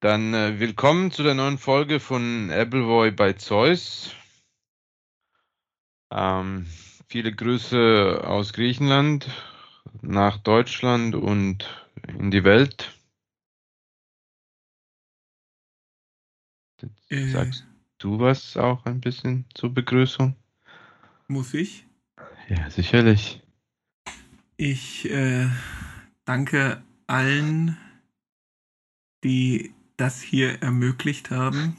Dann willkommen zu der neuen Folge von Appleboy bei Zeus. Viele Grüße aus Griechenland, nach Deutschland und in die Welt. Sagst du was auch ein bisschen zur Begrüßung? Muss ich? Ja, sicherlich. Ich danke allen, die das hier ermöglicht haben.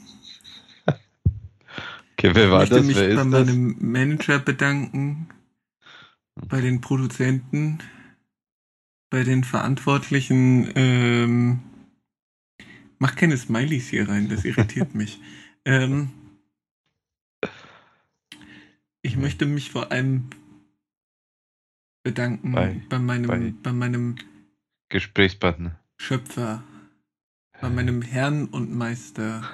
Okay, wer war das? Ich möchte mich bei meinem Manager bedanken, bei den Produzenten, bei den Verantwortlichen. Mach keine Smileys hier rein, das irritiert mich. Ich möchte mich vor allem bedanken bei meinem Gesprächspartner, Schöpfer. Bei meinem Herrn und Meister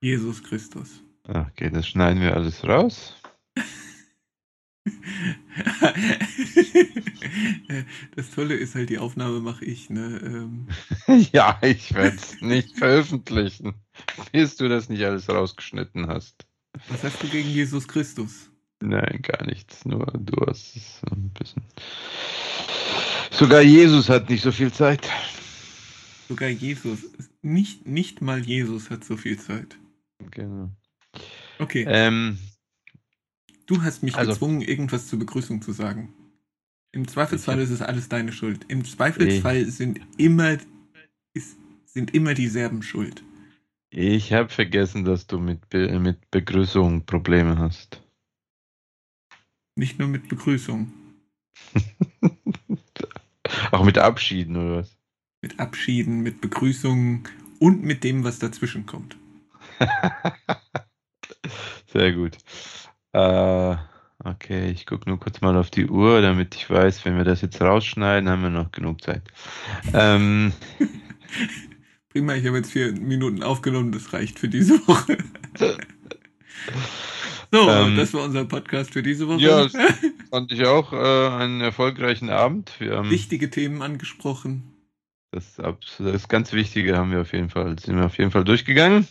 Jesus Christus. Okay, das schneiden wir alles raus. Das Tolle ist halt, die Aufnahme mache ich, ne? Ja, ich werde es nicht veröffentlichen, bis du das nicht alles rausgeschnitten hast. Was hast du gegen Jesus Christus? Nein, gar nichts, nur du hast es ein bisschen... Sogar Jesus hat nicht so viel Zeit. Sogar Jesus. Nicht mal Jesus hat so viel Zeit. Genau. Okay. Du hast mich gezwungen, irgendwas zur Begrüßung zu sagen. Im Zweifelsfall ist es alles deine Schuld. Im Zweifelsfall sind immer die Serben schuld. Ich habe vergessen, dass du mit Begrüßung Probleme hast. Nicht nur mit Begrüßung. Auch mit Abschieden oder was? Mit Abschieden, mit Begrüßungen und mit dem, was dazwischen kommt. Sehr gut. Okay, ich gucke nur kurz mal auf die Uhr, damit ich weiß, wenn wir das jetzt rausschneiden, haben wir noch genug Zeit. Prima, ich habe jetzt 4 Minuten aufgenommen, das reicht für diese Woche. So, das war unser Podcast für diese Woche. Ja, fand ich auch einen erfolgreichen Abend. Wir haben wichtige Themen angesprochen. Das ganz Wichtige sind wir auf jeden Fall durchgegangen.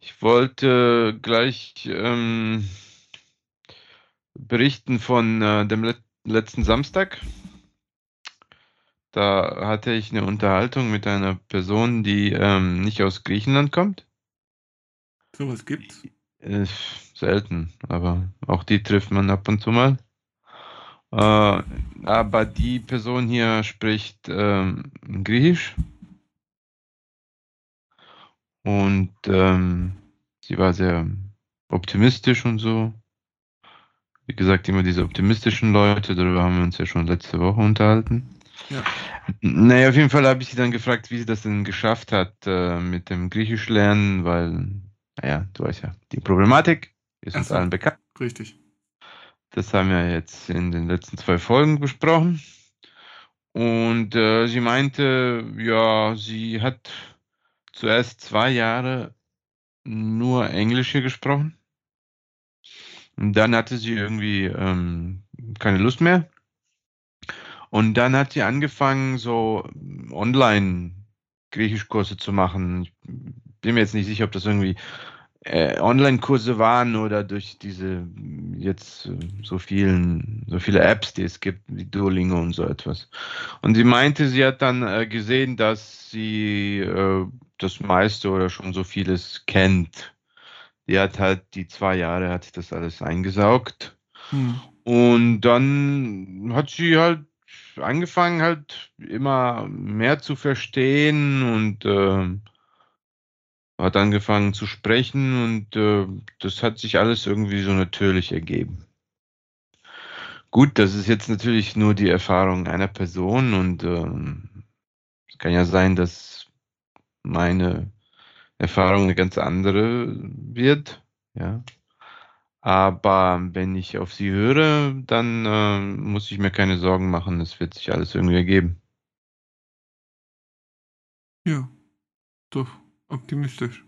Ich wollte gleich berichten von dem letzten Samstag. Da hatte ich eine Unterhaltung mit einer Person, die nicht aus Griechenland kommt. So was gibt's? Selten, aber auch die trifft man ab und zu mal. Aber die Person hier spricht Griechisch. Und sie war sehr optimistisch und so. Wie gesagt, immer diese optimistischen Leute, darüber haben wir uns ja schon letzte Woche unterhalten. Ja. Naja, auf jeden Fall habe ich sie dann gefragt, wie sie das denn geschafft hat mit dem Griechisch lernen, weil... Naja, du weißt ja, die Problematik ist uns allen bekannt. Richtig. Das haben wir jetzt in den letzten 2 Folgen besprochen. Und sie meinte, ja, sie hat zuerst 2 Jahre nur Englisch hier gesprochen. Und dann hatte sie irgendwie keine Lust mehr. Und dann hat sie angefangen, so online Griechischkurse zu machen. Bin mir jetzt nicht sicher, ob das irgendwie Online-Kurse waren oder durch diese jetzt so viele Apps, die es gibt, wie Duolingo und so etwas. Und sie meinte, sie hat dann gesehen, dass sie das meiste oder schon so vieles kennt. Die hat halt die 2 Jahre, hat sich das alles eingesaugt. Und dann hat sie halt angefangen, halt immer mehr zu verstehen und hat angefangen zu sprechen und das hat sich alles irgendwie so natürlich ergeben. Gut, das ist jetzt natürlich nur die Erfahrung einer Person und es kann ja sein, dass meine Erfahrung eine ganz andere wird, ja. Aber wenn ich auf sie höre, dann muss ich mir keine Sorgen machen, es wird sich alles irgendwie ergeben. Ja, doch. Optimistisch.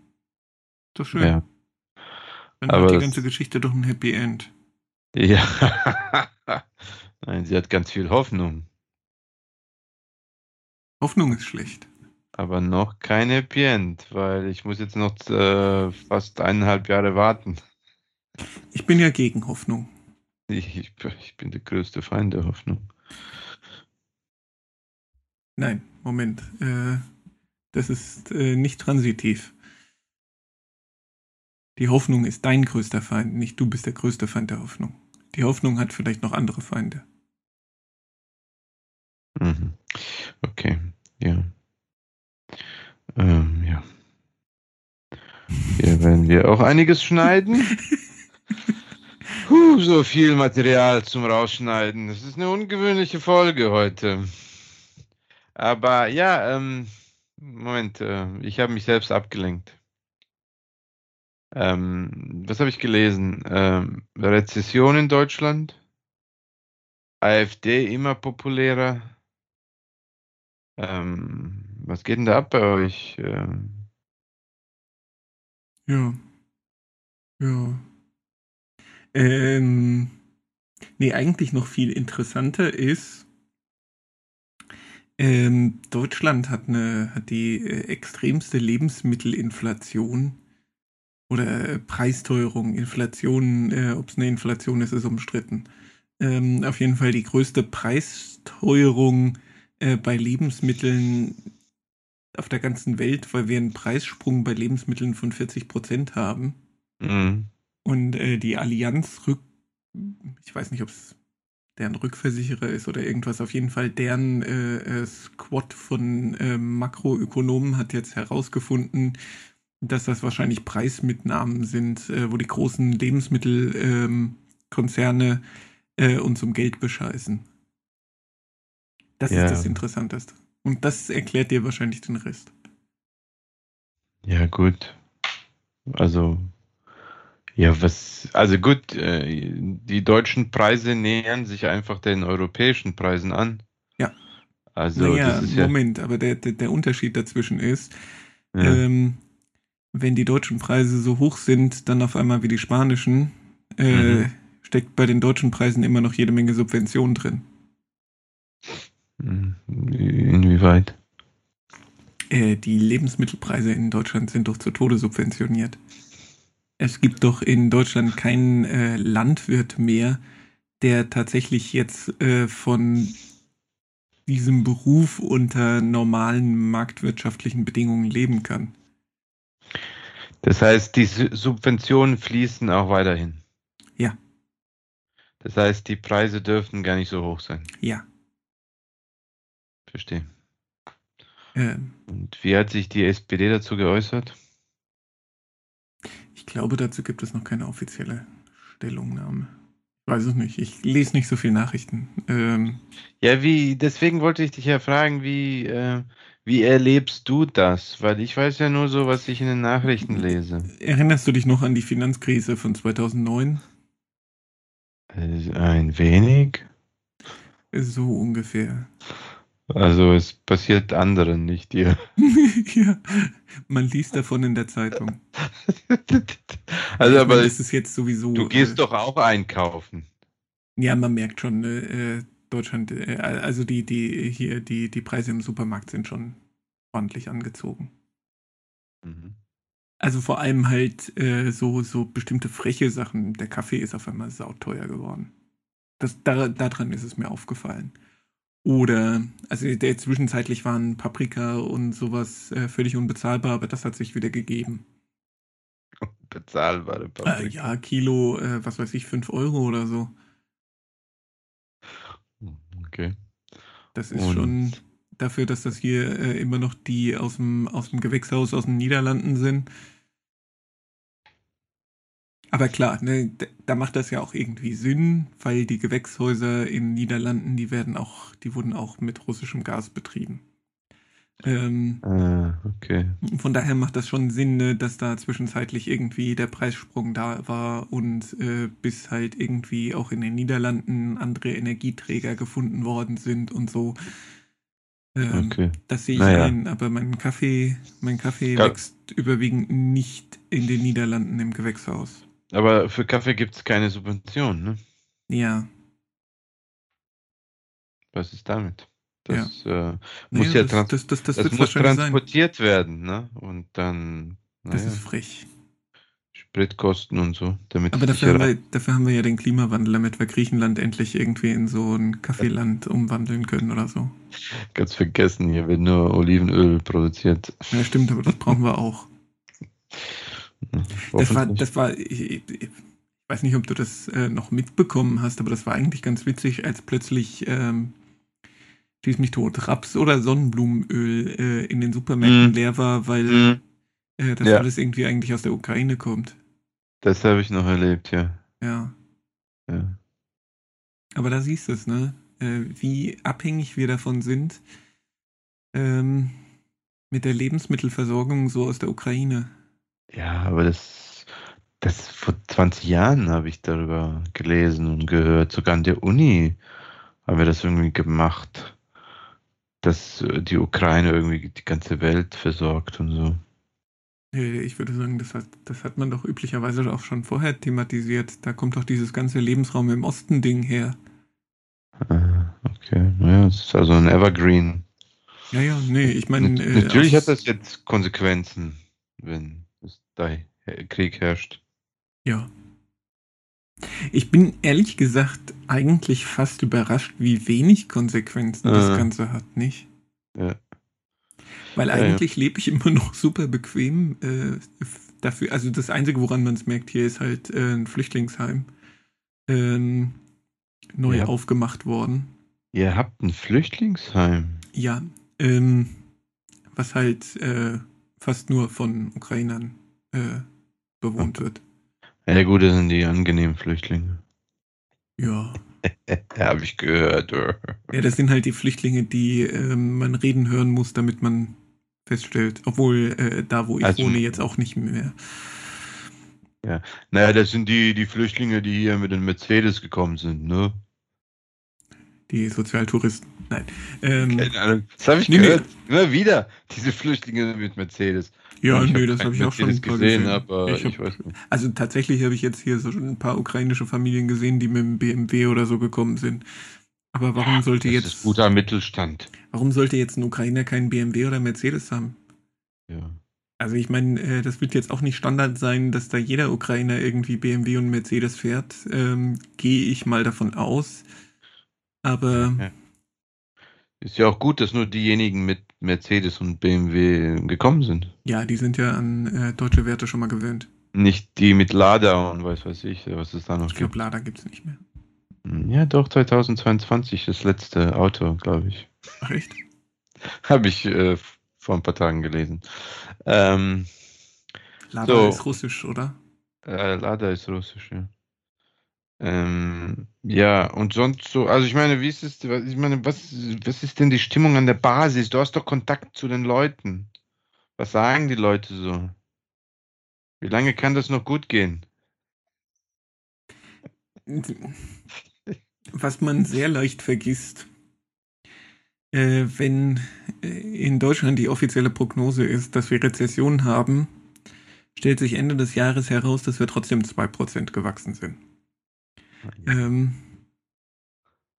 Doch schön. Ja. Dann hat die ganze Geschichte doch ein Happy End. Ja. Nein, sie hat ganz viel Hoffnung. Hoffnung ist schlecht. Aber noch kein Happy End, weil ich muss jetzt noch fast 1,5 Jahre warten. Ich bin ja gegen Hoffnung. Ich bin der größte Feind der Hoffnung. Nein, Moment. Das ist nicht transitiv. Die Hoffnung ist dein größter Feind, nicht du bist der größte Feind der Hoffnung. Die Hoffnung hat vielleicht noch andere Feinde. Okay, ja. Ja. Hier werden wir auch einiges schneiden. Puh, so viel Material zum Rausschneiden. Das ist eine ungewöhnliche Folge heute. Aber ja, Moment, ich habe mich selbst abgelenkt. Was habe ich gelesen? Rezession in Deutschland? AfD immer populärer? Was geht denn da ab bei euch? Ja. Nee, eigentlich noch viel interessanter ist, Deutschland hat die extremste Lebensmittelinflation oder Preisteuerung, Inflation, ob es eine Inflation ist, ist umstritten. Auf jeden Fall die größte Preisteuerung bei Lebensmitteln auf der ganzen Welt, weil wir einen Preissprung bei Lebensmitteln von 40% haben. Mhm. Und die Allianz, ich weiß nicht, ob es deren Rückversicherer ist oder irgendwas, auf jeden Fall deren Squad von Makroökonomen hat jetzt herausgefunden, dass das wahrscheinlich Preismitnahmen sind, wo die großen Lebensmittelkonzerne uns um Geld bescheißen. Das ist das Interessanteste. Und das erklärt dir wahrscheinlich den Rest. Ja, gut. Die deutschen Preise nähern sich einfach den europäischen Preisen an. Ja. Aber der Unterschied dazwischen ist, wenn die deutschen Preise so hoch sind, dann auf einmal wie die spanischen, steckt bei den deutschen Preisen immer noch jede Menge Subvention drin. Inwieweit? Die Lebensmittelpreise in Deutschland sind doch zu Tode subventioniert. Es gibt doch in Deutschland keinen Landwirt mehr, der tatsächlich jetzt von diesem Beruf unter normalen marktwirtschaftlichen Bedingungen leben kann. Das heißt, die Subventionen fließen auch weiterhin? Ja. Das heißt, die Preise dürften gar nicht so hoch sein? Ja. Verstehe. Und wie hat sich die SPD dazu geäußert? Ich glaube, dazu gibt es noch keine offizielle Stellungnahme. Ich weiß es nicht. Ich lese nicht so viele Nachrichten. Deswegen wollte ich dich ja fragen, wie erlebst du das? Weil ich weiß ja nur so, was ich in den Nachrichten lese. Erinnerst du dich noch an die Finanzkrise von 2009? Ein wenig. So ungefähr. Also es passiert anderen, nicht dir. Ja, man liest davon in der Zeitung. Aber das ist jetzt sowieso. Du gehst doch auch einkaufen. Ja, man merkt schon, Deutschland, die Preise im Supermarkt sind schon ordentlich angezogen. Mhm. Also vor allem halt so bestimmte freche Sachen. Der Kaffee ist auf einmal sauteuer geworden. Daran ist es mir aufgefallen. Oder, zwischenzeitlich waren Paprika und sowas völlig unbezahlbar, aber das hat sich wieder gegeben. Bezahlbare Paprika? Kilo, 5 € oder so. Okay. Das ist schon dafür, dass das hier immer noch die aus dem Gewächshaus aus den Niederlanden sind. Aber klar, ne, da macht das ja auch irgendwie Sinn, weil die Gewächshäuser in den Niederlanden, die wurden auch mit russischem Gas betrieben. Okay. Von daher macht das schon Sinn, ne, dass da zwischenzeitlich irgendwie der Preissprung da war und bis halt irgendwie auch in den Niederlanden andere Energieträger gefunden worden sind und so. Okay. Das sehe ich ein, aber mein Kaffee wächst überwiegend nicht in den Niederlanden im Gewächshaus. Aber für Kaffee gibt es keine Subvention, ne? Ja. Was ist damit? Das muss ja transportiert werden, ne? Und dann. Das ist frech. Spritkosten und so. Damit aber dafür haben wir ja den Klimawandel, damit wir Griechenland endlich irgendwie in so ein Kaffeeland umwandeln können oder so. Ganz vergessen, hier wird nur Olivenöl produziert. Ja, stimmt, aber das brauchen wir auch. Ich weiß nicht, ob du das noch mitbekommen hast, aber das war eigentlich ganz witzig, als plötzlich schieß mich tot, Raps- oder Sonnenblumenöl in den Supermärkten leer war, weil das alles irgendwie eigentlich aus der Ukraine kommt. Das habe ich noch erlebt, ja. Ja. Aber da siehst du es, ne? Wie abhängig wir davon sind, mit der Lebensmittelversorgung so aus der Ukraine. Ja, aber das vor 20 Jahren habe ich darüber gelesen und gehört. Sogar an der Uni haben wir das irgendwie gemacht, dass die Ukraine irgendwie die ganze Welt versorgt und so. Ich würde sagen, das hat man doch üblicherweise auch schon vorher thematisiert. Da kommt doch dieses ganze Lebensraum im Osten-Ding her. Okay, naja, das ist also ein Evergreen. Ja, nee, ich meine... Natürlich hat das jetzt Konsequenzen, wenn da Krieg herrscht. Ja. Ich bin ehrlich gesagt eigentlich fast überrascht, wie wenig Konsequenzen das Ganze hat, nicht? Ja. Weil eigentlich lebe ich immer noch super bequem dafür. Also das Einzige, woran man es merkt, hier ist halt ein Flüchtlingsheim neu aufgemacht worden. Ihr habt ein Flüchtlingsheim? Ja. Was halt fast nur von Ukrainern bewohnt wird. Ja gut, das sind die angenehmen Flüchtlinge. Ja. Habe ich gehört. Ja, das sind halt die Flüchtlinge, die man reden hören muss, damit man feststellt. Obwohl, da wo ich wohne, jetzt auch nicht mehr. Ja, naja, das sind die Flüchtlinge, die hier mit den Mercedes gekommen sind, ne? Die Sozialtouristen. Nein. Keine Ahnung. Das habe ich gehört. Nee. Immer wieder diese Flüchtlinge mit Mercedes. Ja, das habe ich auch schon gesehen. Aber ich weiß nicht. Also tatsächlich habe ich jetzt hier so ein paar ukrainische Familien gesehen, die mit dem BMW oder so gekommen sind. Aber warum sollte jetzt... Das ist guter Mittelstand. Warum sollte jetzt ein Ukrainer keinen BMW oder Mercedes haben? Ja. Also ich meine, das wird jetzt auch nicht Standard sein, dass da jeder Ukrainer irgendwie BMW und Mercedes fährt. Gehe ich mal davon aus. Aber... Ja. Ist ja auch gut, dass nur diejenigen mit Mercedes und BMW gekommen sind. Ja, die sind ja an deutsche Werte schon mal gewöhnt. Nicht die mit Lada und was es da noch gibt. Ich glaube, Lada gibt es nicht mehr. Ja, doch, 2022, das letzte Auto, glaube ich. Ach, echt? Habe ich vor ein paar Tagen gelesen. Lada ist russisch, oder? Lada ist russisch, ja. Ja, und sonst so, also ich meine, was ist denn die Stimmung an der Basis? Du hast doch Kontakt zu den Leuten. Was sagen die Leute so? Wie lange kann das noch gut gehen? Was man sehr leicht vergisst, wenn in Deutschland die offizielle Prognose ist, dass wir Rezession haben, stellt sich Ende des Jahres heraus, dass wir trotzdem 2% gewachsen sind.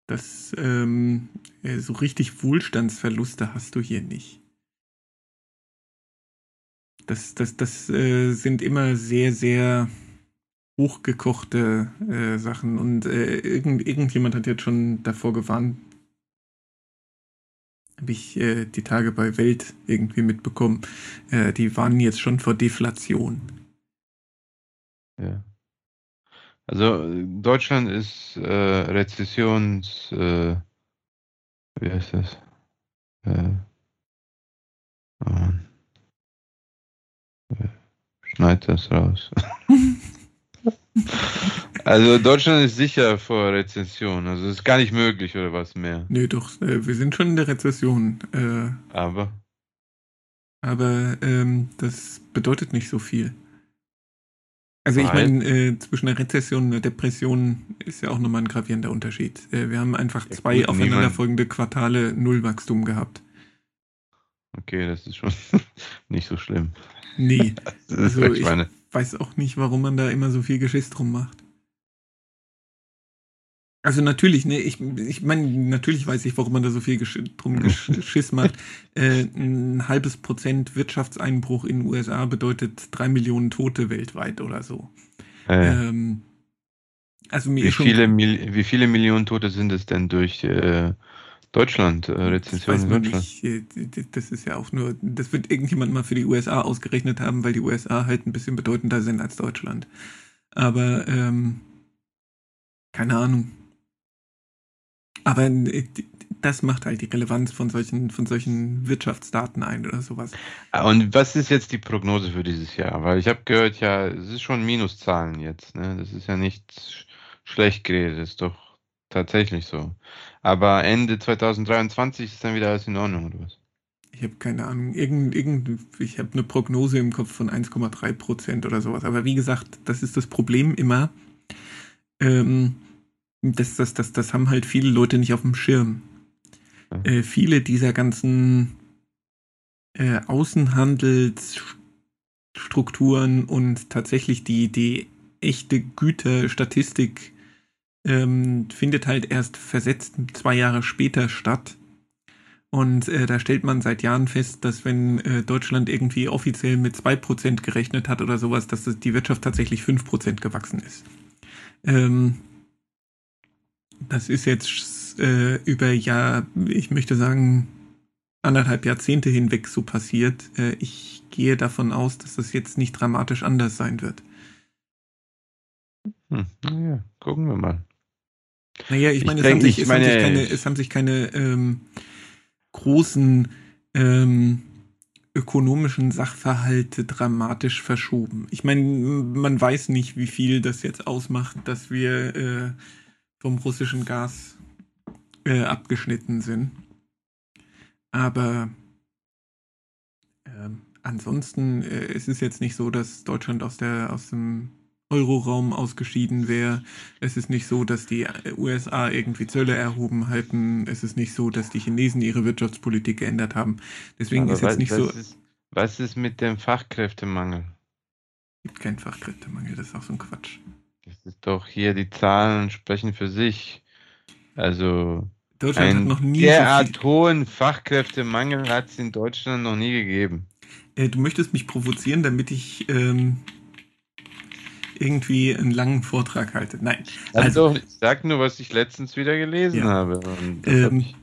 Das so richtig Wohlstandsverluste hast du hier nicht. Das sind immer sehr, sehr hochgekochte Sachen und irgendjemand hat jetzt schon davor gewarnt. Habe ich die Tage bei Welt irgendwie mitbekommen. Die warnen jetzt schon vor Deflation. Ja. Also Deutschland ist Rezessions... wie heißt das? Schneid das raus. Also Deutschland ist sicher vor Rezession. Also es ist gar nicht möglich oder was mehr. Nö, doch. Wir sind schon in der Rezession. Aber? Aber das bedeutet nicht so viel. Also ich meine, zwischen einer Rezession und einer Depression ist ja auch nochmal ein gravierender Unterschied. Wir haben einfach zwei aufeinanderfolgende Quartale Nullwachstum gehabt. Okay, das ist schon nicht so schlimm. Nee. Also ich weiß auch nicht, warum man da immer so viel Geschiss drum macht. Also natürlich, ne, ich meine, natürlich weiß ich, warum man da so viel Geschiss macht. Ein 0,5% Wirtschaftseinbruch in den USA bedeutet 3 Millionen Tote weltweit oder so. Also mir wie viele Millionen Tote sind es denn durch Deutschland, Rezession in Deutschland? Nicht, das ist ja auch nur, das wird irgendjemand mal für die USA ausgerechnet haben, weil die USA halt ein bisschen bedeutender sind als Deutschland. Aber keine Ahnung. Aber das macht halt die Relevanz von solchen Wirtschaftsdaten ein oder sowas. Und was ist jetzt die Prognose für dieses Jahr? Weil ich habe gehört, ja, es ist schon Minuszahlen jetzt. Ne? Das ist ja nicht schlecht geredet, das ist doch tatsächlich so. Aber Ende 2023 ist dann wieder alles in Ordnung oder was? Ich habe keine Ahnung. Ich habe eine Prognose im Kopf von 1,3% oder sowas. Aber wie gesagt, das ist das Problem immer. Das haben halt viele Leute nicht auf dem Schirm. Viele dieser ganzen Außenhandelsstrukturen und tatsächlich die echte Güterstatistik findet halt erst versetzt 2 Jahre später statt. Und da stellt man seit Jahren fest, dass wenn Deutschland irgendwie offiziell mit 2% gerechnet hat oder sowas, dass die Wirtschaft tatsächlich 5% gewachsen ist. Das ist jetzt über ich möchte sagen, 1,5 Jahrzehnte hinweg so passiert. Ich gehe davon aus, dass das jetzt nicht dramatisch anders sein wird. Naja, gucken wir mal. Naja, es haben sich keine großen ökonomischen Sachverhalte dramatisch verschoben. Ich meine, man weiß nicht, wie viel das jetzt ausmacht, dass wir vom russischen Gas abgeschnitten sind. Aber ansonsten, es ist jetzt nicht so, dass Deutschland aus dem Euroraum ausgeschieden wäre. Es ist nicht so, dass die USA irgendwie Zölle erhoben halten. Es ist nicht so, dass die Chinesen ihre Wirtschaftspolitik geändert haben. Deswegen ist jetzt nicht so... Was ist mit dem Fachkräftemangel? Es gibt keinen Fachkräftemangel, das ist auch so ein Quatsch. Das ist doch hier, die Zahlen sprechen für sich. Also Deutschland hat noch nie derart hohen Fachkräftemangel hat es in Deutschland noch nie gegeben. Du möchtest mich provozieren, damit ich irgendwie einen langen Vortrag halte. Nein. Also, ich sag nur, was ich letztens wieder gelesen habe. Und das habe ich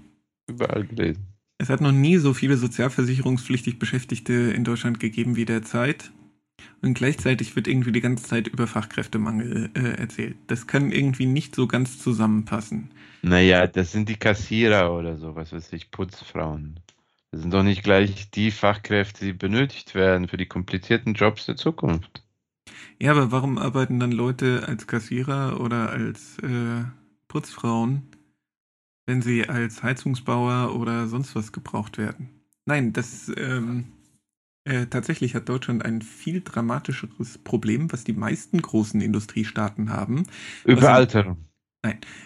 überall gelesen. Es hat noch nie so viele sozialversicherungspflichtig Beschäftigte in Deutschland gegeben wie derzeit. Und gleichzeitig wird irgendwie die ganze Zeit über Fachkräftemangel erzählt. Das kann irgendwie nicht so ganz zusammenpassen. Naja, das sind die Kassierer oder so, was weiß ich, Putzfrauen. Das sind doch nicht gleich die Fachkräfte, die benötigt werden für die komplizierten Jobs der Zukunft. Ja, aber warum arbeiten dann Leute als Kassierer oder als Putzfrauen, wenn sie als Heizungsbauer oder sonst was gebraucht werden? Nein, das... tatsächlich hat Deutschland ein viel dramatischeres Problem, was die meisten großen Industriestaaten haben. Überalterung.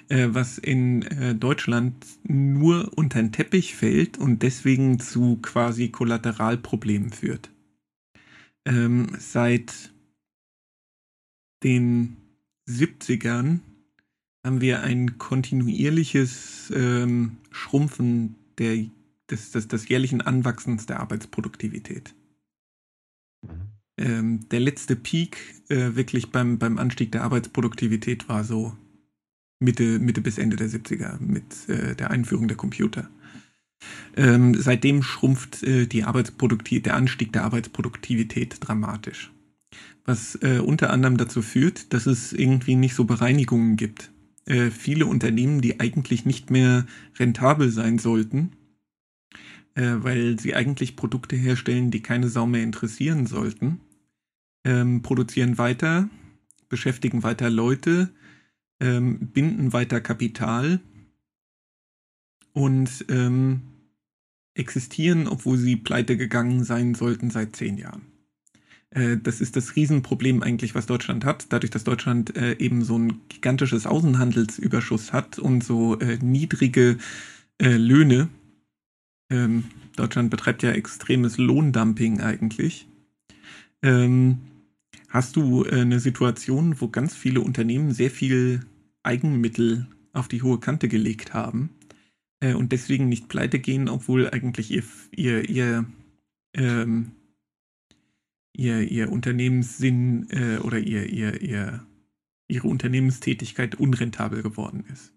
Was in Deutschland nur unter den Teppich fällt und deswegen zu quasi Kollateralproblemen führt. Seit den 70ern haben wir ein kontinuierliches Schrumpfen des jährlichen Anwachsens der Arbeitsproduktivität. Der letzte Peak wirklich beim Anstieg der Arbeitsproduktivität war so Mitte bis Ende der 70er mit der Einführung der Computer. Seitdem schrumpft der Anstieg der Arbeitsproduktivität dramatisch. Was unter anderem dazu führt, dass es irgendwie nicht so Bereinigungen gibt. Viele Unternehmen, die eigentlich nicht mehr rentabel sein sollten, weil sie eigentlich Produkte herstellen, die keine Sau mehr interessieren sollten, produzieren weiter, beschäftigen weiter Leute, binden weiter Kapital und existieren, obwohl sie pleite gegangen sein sollten seit 10 Jahren. Das ist das Riesenproblem eigentlich, was Deutschland hat. Dadurch, dass Deutschland eben so ein gigantisches Außenhandelsüberschuss hat und so niedrige Löhne, Deutschland betreibt ja extremes Lohndumping eigentlich. Hast du eine Situation, wo ganz viele Unternehmen sehr viel Eigenmittel auf die hohe Kante gelegt haben und deswegen nicht pleite gehen, obwohl eigentlich ihr Unternehmenssinn oder ihre Unternehmenstätigkeit unrentabel geworden ist?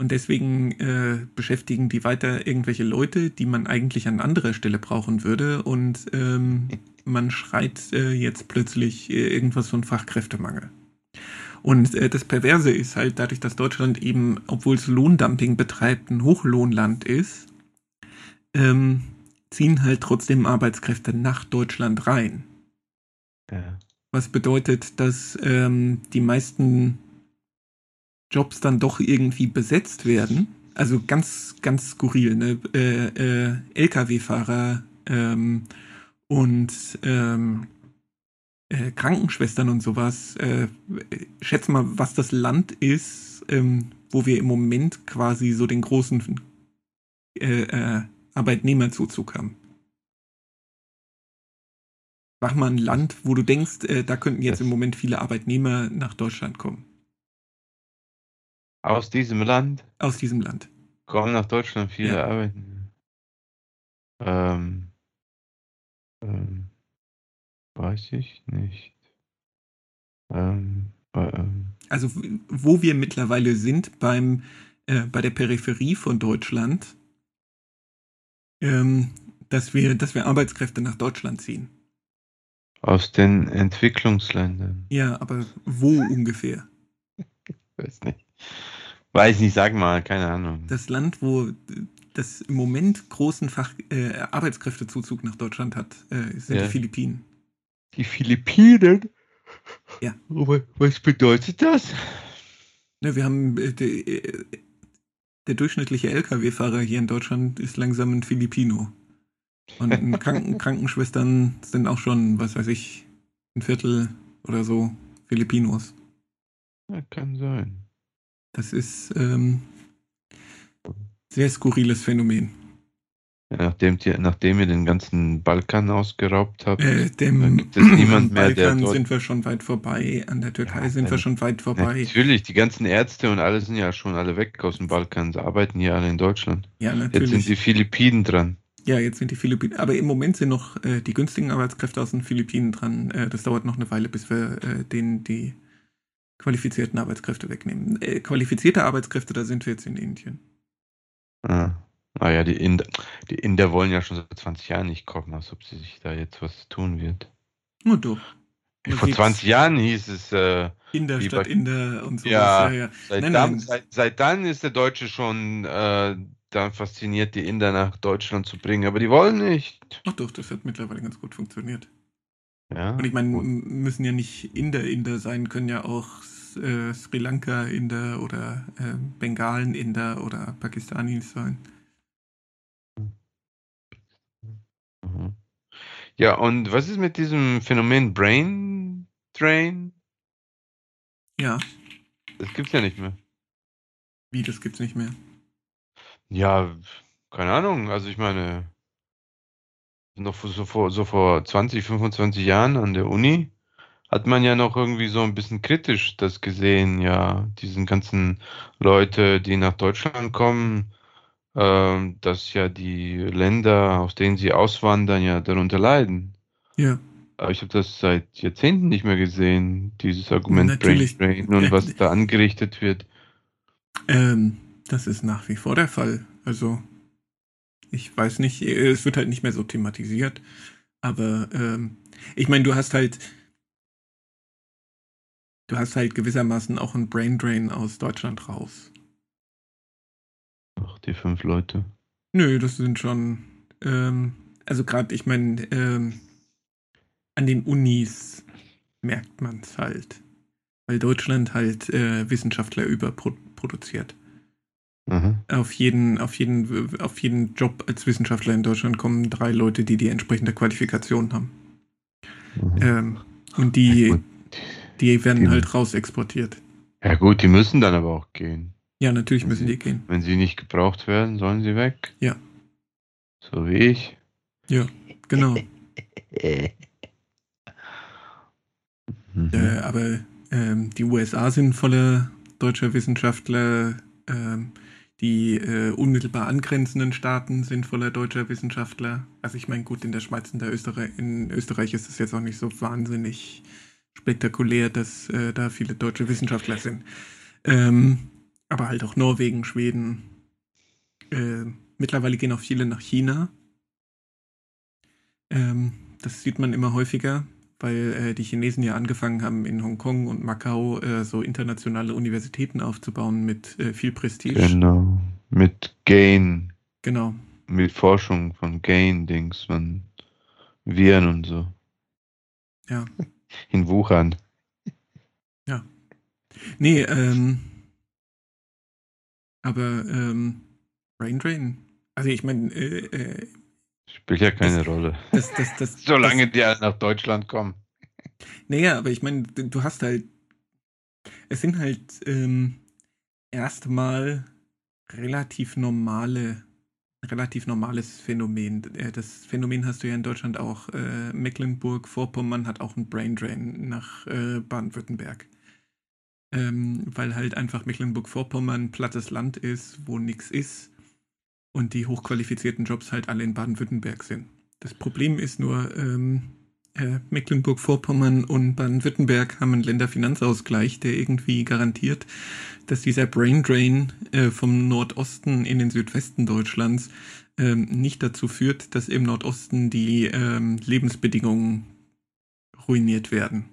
Und deswegen beschäftigen die weiter irgendwelche Leute, die man eigentlich an anderer Stelle brauchen würde. Und man schreit jetzt plötzlich irgendwas von Fachkräftemangel. Und das Perverse ist halt, dadurch, dass Deutschland eben, obwohl es Lohndumping betreibt, ein Hochlohnland ist, ziehen halt trotzdem Arbeitskräfte nach Deutschland rein. Ja. Was bedeutet, dass die meisten Jobs dann doch irgendwie besetzt werden. Also ganz, ganz skurril, ne? LKW-Fahrer und Krankenschwestern und sowas. Schätz mal, was das Land ist, wo wir im Moment quasi so den großen Arbeitnehmerzuzug haben. Mach mal ein Land, wo du denkst, da könnten jetzt im Moment viele Arbeitnehmer nach Deutschland kommen. Aus diesem Land? Aus diesem Land. Kommen nach Deutschland viele Arbeiten. Weiß ich nicht. Also, wo wir mittlerweile sind bei der Peripherie von Deutschland, dass wir Arbeitskräfte nach Deutschland ziehen. Aus den Entwicklungsländern. Ja, aber wo ungefähr? Ich weiß nicht. Sag mal, keine Ahnung. Das Land, wo das im Moment großen Arbeitskräftezuzug nach Deutschland hat, sind die Philippinen. Die Philippinen? Ja. Aber was bedeutet das? Ne, wir haben der durchschnittliche LKW-Fahrer hier in Deutschland ist langsam ein Filipino. Und Krankenschwestern sind auch schon, was weiß ich, ein Viertel oder so Filipinos. Ja, kann sein. Das ist sehr skurriles Phänomen. Ja, nachdem ihr den ganzen Balkan ausgeraubt habt, gibt es niemand mehr, der dort... sind wir schon weit vorbei, an der Türkei sind wir schon weit vorbei. Natürlich, die ganzen Ärzte und alle sind ja schon alle weg aus dem Balkan, sie arbeiten hier alle in Deutschland. Ja, natürlich. Jetzt sind die Philippinen dran. Ja, jetzt sind die Philippinen, aber im Moment sind noch die günstigen Arbeitskräfte aus den Philippinen dran. Das dauert noch eine Weile, bis wir die qualifizierten Arbeitskräfte wegnehmen. Qualifizierte Arbeitskräfte, da sind wir jetzt in Indien. Die Inder wollen ja schon seit 20 Jahren nicht kommen, als ob sie sich da jetzt was tun wird. Nur doch. Vor 20 Jahren hieß es... Inder statt Inder und so. Ja. Seit dann ist der Deutsche schon dann fasziniert, die Inder nach Deutschland zu bringen, aber die wollen nicht. Ach doch, das hat mittlerweile ganz gut funktioniert. Ja, und ich meine, müssen ja nicht Inder sein, können ja auch Sri Lanka-Inder oder Bengalen-Inder oder Pakistanis sein. Ja, und was ist mit diesem Phänomen Brain Drain? Ja. Das gibt's ja nicht mehr. Wie, das gibt's nicht mehr? Ja, keine Ahnung, also ich meine... noch vor 20, 25 Jahren an der Uni hat man ja noch irgendwie so ein bisschen kritisch das gesehen, diesen ganzen Leute, die nach Deutschland kommen, dass ja die Länder, aus denen sie auswandern, ja darunter leiden. Ja. Aber ich habe das seit Jahrzehnten nicht mehr gesehen, dieses Argument Brain und was da angerichtet wird. Das ist nach wie vor der Fall. Also ich weiß nicht, es wird halt nicht mehr so thematisiert, aber ich meine, du hast halt gewissermaßen auch einen Braindrain aus Deutschland raus. Ach, die 5 Leute. Nö, das sind schon, also gerade, ich meine, an den Unis merkt man es halt, weil Deutschland halt Wissenschaftler überproduziert. Mhm. Auf jeden Job als Wissenschaftler in Deutschland kommen 3 Leute, die die entsprechende Qualifikation haben. Mhm. Und die werden halt raus exportiert. Ja gut, die müssen dann aber auch gehen. Ja, natürlich müssen die gehen. Wenn sie nicht gebraucht werden, sollen sie weg. Ja. So wie ich. Ja, genau. aber die USA sind voller deutscher Wissenschaftler, die unmittelbar angrenzenden Staaten sind voller deutscher Wissenschaftler. Also ich meine, gut, in der Schweiz und in Österreich ist es jetzt auch nicht so wahnsinnig spektakulär, dass da viele deutsche Wissenschaftler sind. Aber halt auch Norwegen, Schweden. Mittlerweile gehen auch viele nach China. Das sieht man immer häufiger, weil die Chinesen ja angefangen haben, in Hongkong und Makao so internationale Universitäten aufzubauen mit viel Prestige. Genau, mit Gain. Genau. Mit Forschung von Gain-Dings, von Viren und so. Ja. In Wuhan. Ja. Nee, aber Brain Drain. Also ich meine, spielt ja keine Rolle. Solange die halt nach Deutschland kommen. Naja, aber ich meine, du hast halt, es sind halt erstmal relativ normales Phänomen. Das Phänomen hast du ja in Deutschland auch. Mecklenburg-Vorpommern hat auch einen Braindrain nach Baden-Württemberg. Weil halt einfach Mecklenburg-Vorpommern ein plattes Land ist, wo nichts ist. Und die hochqualifizierten Jobs halt alle in Baden-Württemberg sind. Das Problem ist nur, Mecklenburg-Vorpommern und Baden-Württemberg haben einen Länderfinanzausgleich, der irgendwie garantiert, dass dieser Braindrain vom Nordosten in den Südwesten Deutschlands nicht dazu führt, dass im Nordosten die Lebensbedingungen ruiniert werden.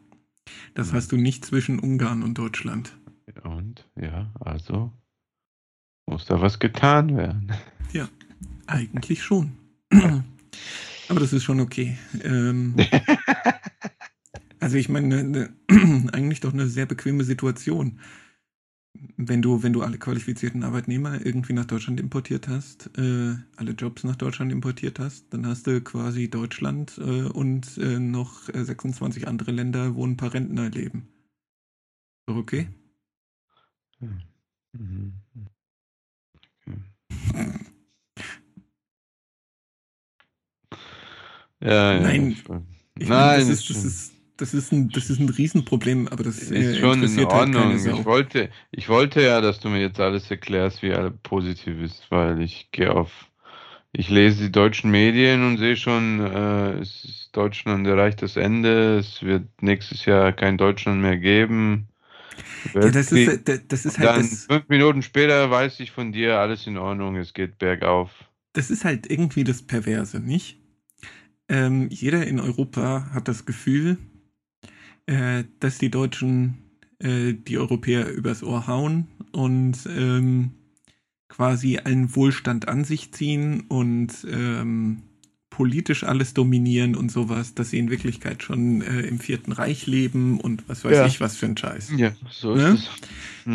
Das hast du nicht zwischen Ungarn und Deutschland. Und, ja, also muss da was getan werden. Ja, eigentlich schon. Aber das ist schon okay. Also ich meine, eigentlich doch eine sehr bequeme Situation. Wenn du alle qualifizierten Arbeitnehmer irgendwie nach Deutschland importiert hast, alle Jobs nach Deutschland importiert hast, dann hast du quasi Deutschland und noch 26 andere Länder, wo ein paar Rentner leben. So, okay? Ja, nein, das ist ein Riesenproblem, aber das ist schon in Ordnung. Halt ich wollte ja, dass du mir jetzt alles erklärst, wie alles positiv ist, weil ich lese die deutschen Medien und sehe schon, es ist Deutschland erreicht das Ende, es wird nächstes Jahr kein Deutschland mehr geben. Ja, das ist halt dann das, 5 Minuten später weiß ich von dir, alles in Ordnung, es geht bergauf. Das ist halt irgendwie das Perverse, nicht? Jeder in Europa hat das Gefühl, dass die Deutschen die Europäer übers Ohr hauen und quasi allen Wohlstand an sich ziehen und politisch alles dominieren und sowas, dass sie in Wirklichkeit schon im Vierten Reich leben und was weiß ich was für ein Scheiß. Ja, so ist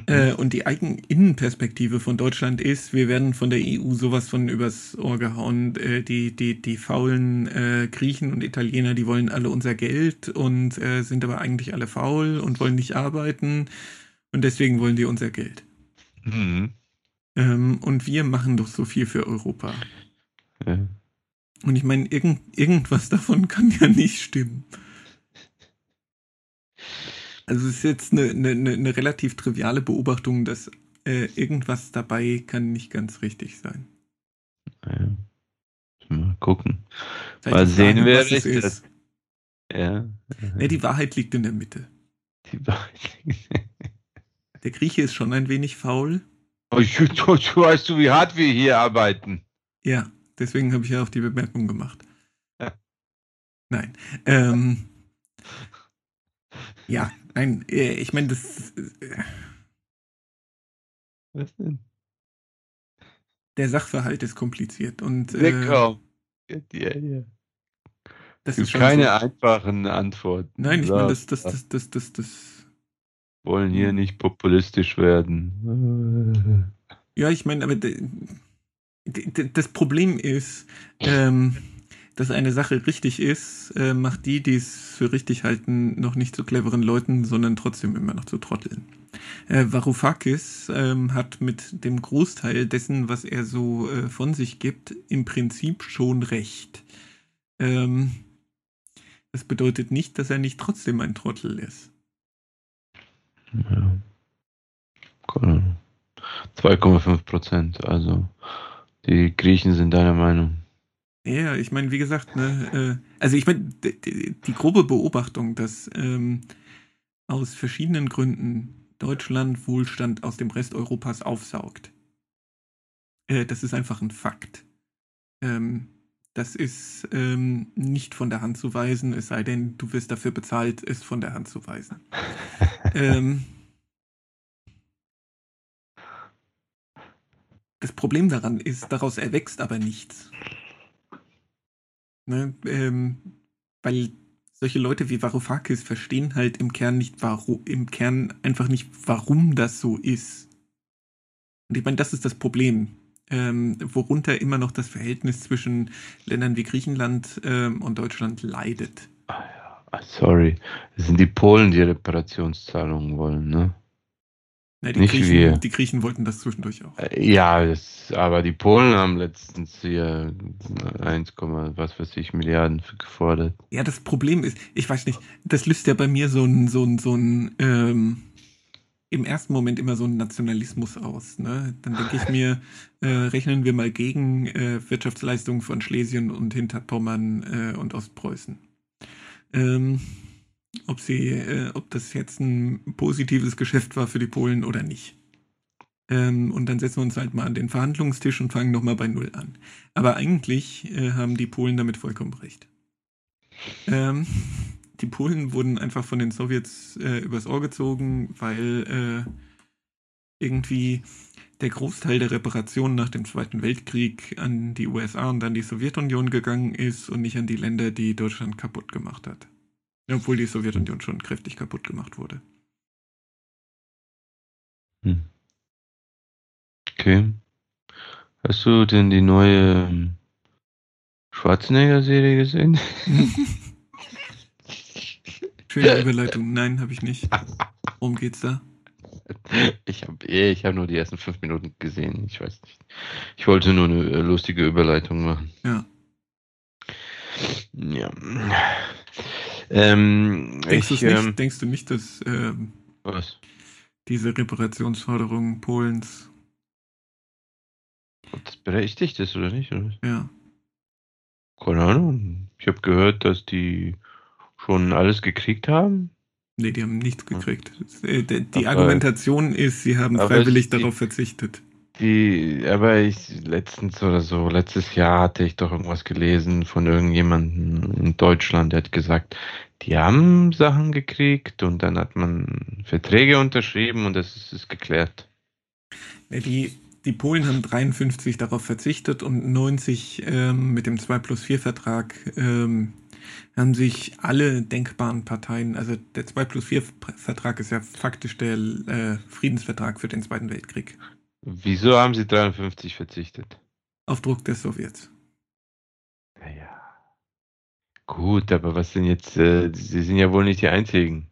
es. Und die eigene Innenperspektive von Deutschland ist, wir werden von der EU sowas von übers Ohr gehauen. Die faulen Griechen und Italiener, die wollen alle unser Geld und sind aber eigentlich alle faul und wollen nicht arbeiten und deswegen wollen die unser Geld. Mhm. Und wir machen doch so viel für Europa. Ja. Und ich meine, irgendwas davon kann ja nicht stimmen. Also es ist jetzt eine relativ triviale Beobachtung, dass irgendwas dabei kann nicht ganz richtig sein. Ja. Mal gucken. Mal sehen, wer richtig ist. Ja. Ja, die Wahrheit liegt in der Mitte. Die Wahrheit liegt in der Mitte. Der Grieche ist schon ein wenig faul. Oh, du weißt du, wie hart wir hier arbeiten. Ja. Deswegen habe ich ja auch die Bemerkung gemacht. Ja. Nein. Ja, nein, ich meine, das. Was denn? Der Sachverhalt ist kompliziert und. Ja. Das ist keine einfachen Antworten. Nein, ich meine, das wollen hier nicht populistisch werden. Ja, ich meine, aber. Das Problem ist, dass eine Sache richtig ist, macht die, die es für richtig halten, noch nicht zu cleveren Leuten, sondern trotzdem immer noch zu Trotteln. Varoufakis hat mit dem Großteil dessen, was er so von sich gibt, im Prinzip schon recht. Das bedeutet nicht, dass er nicht trotzdem ein Trottel ist. Ja. 2,5%, also die Griechen sind deiner Meinung. Ja, ich meine, wie gesagt, ne, also ich meine, die grobe Beobachtung, dass aus verschiedenen Gründen Deutschland Wohlstand aus dem Rest Europas aufsaugt, das ist einfach ein Fakt. Das ist nicht von der Hand zu weisen, es sei denn, du wirst dafür bezahlt, es von der Hand zu weisen. Das Problem daran ist, daraus erwächst aber nichts. Ne? Weil solche Leute wie Varoufakis verstehen halt im Kern einfach nicht, warum das so ist. Und ich meine, das ist das Problem. Worunter immer noch das Verhältnis zwischen Ländern wie Griechenland und Deutschland leidet. Ah ja, sorry. Es sind die Polen, die Reparationszahlungen wollen, ne? Na, die Griechen wollten das zwischendurch auch. Ja, aber die Polen haben letztens hier 1, Milliarden gefordert. Ja, das Problem ist, ich weiß nicht, das löst ja bei mir so ein im ersten Moment immer so ein Nationalismus aus. Ne? Dann denke ich mir, rechnen wir mal gegen Wirtschaftsleistungen von Schlesien und Hinterpommern und Ostpreußen. Ob das jetzt ein positives Geschäft war für die Polen oder nicht. Und dann setzen wir uns halt mal an den Verhandlungstisch und fangen nochmal bei Null an. Aber eigentlich haben die Polen damit vollkommen recht. Die Polen wurden einfach von den Sowjets übers Ohr gezogen, weil irgendwie der Großteil der Reparationen nach dem Zweiten Weltkrieg an die USA und an die Sowjetunion gegangen ist und nicht an die Länder, die Deutschland kaputt gemacht hat. Obwohl die Sowjetunion schon kräftig kaputt gemacht wurde. Okay. Hast du denn die neue Schwarzenegger-Serie gesehen? Schöne Überleitung. Nein, habe ich nicht. Worum geht's da? Ich hab nur die ersten 5 Minuten gesehen. Ich weiß nicht. Ich wollte nur eine lustige Überleitung machen. Ja. Denkst du nicht, dass diese Reparationsforderung Polens das berechtigt ist, oder nicht? Oder? Ja. Keine Ahnung. Ich habe gehört, dass die schon alles gekriegt haben. Nee, die haben nichts gekriegt. Die Argumentation ist, sie haben freiwillig darauf verzichtet. Letztes Jahr hatte ich doch irgendwas gelesen von irgendjemandem in Deutschland, der hat gesagt, die haben Sachen gekriegt und dann hat man Verträge unterschrieben und das ist geklärt. Die Polen haben 53 darauf verzichtet und 90 mit dem 2+4-Vertrag haben sich alle denkbaren Parteien, also der 2+4-Vertrag ist ja faktisch der Friedensvertrag für den Zweiten Weltkrieg. Wieso haben sie 53 verzichtet? Auf Druck des Sowjets. Naja. Gut, aber was denn jetzt? Sie sind ja wohl nicht die Einzigen.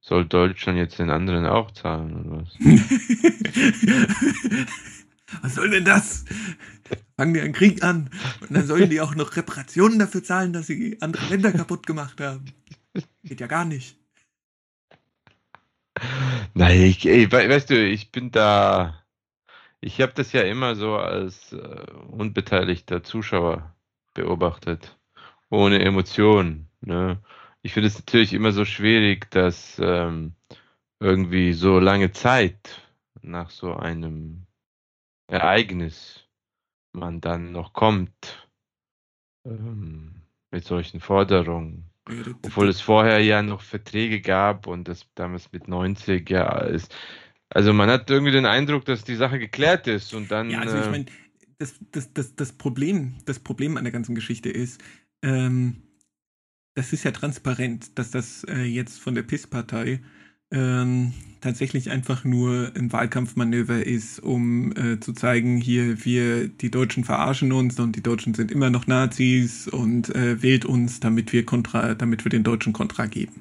Soll Deutschland jetzt den anderen auch zahlen oder was? Was soll denn das? Fangen die einen Krieg an und dann sollen die auch noch Reparationen dafür zahlen, dass sie andere Länder kaputt gemacht haben. Geht ja gar nicht. Nein, ich bin da. Ich habe das ja immer so als unbeteiligter Zuschauer beobachtet, ohne Emotionen. Ne? Ich finde es natürlich immer so schwierig, dass irgendwie so lange Zeit nach so einem Ereignis man dann noch kommt mit solchen Forderungen. Obwohl es vorher ja noch Verträge gab und das damals mit 90 ja ist. Also man hat irgendwie den Eindruck, dass die Sache geklärt ist und dann... Ja, also ich meine, das Problem an der ganzen Geschichte ist, das ist ja transparent, dass das jetzt von der PIS-Partei tatsächlich einfach nur ein Wahlkampfmanöver ist, um zu zeigen, hier, die Deutschen verarschen uns und die Deutschen sind immer noch Nazis und wählt uns, damit wir den Deutschen Kontra geben.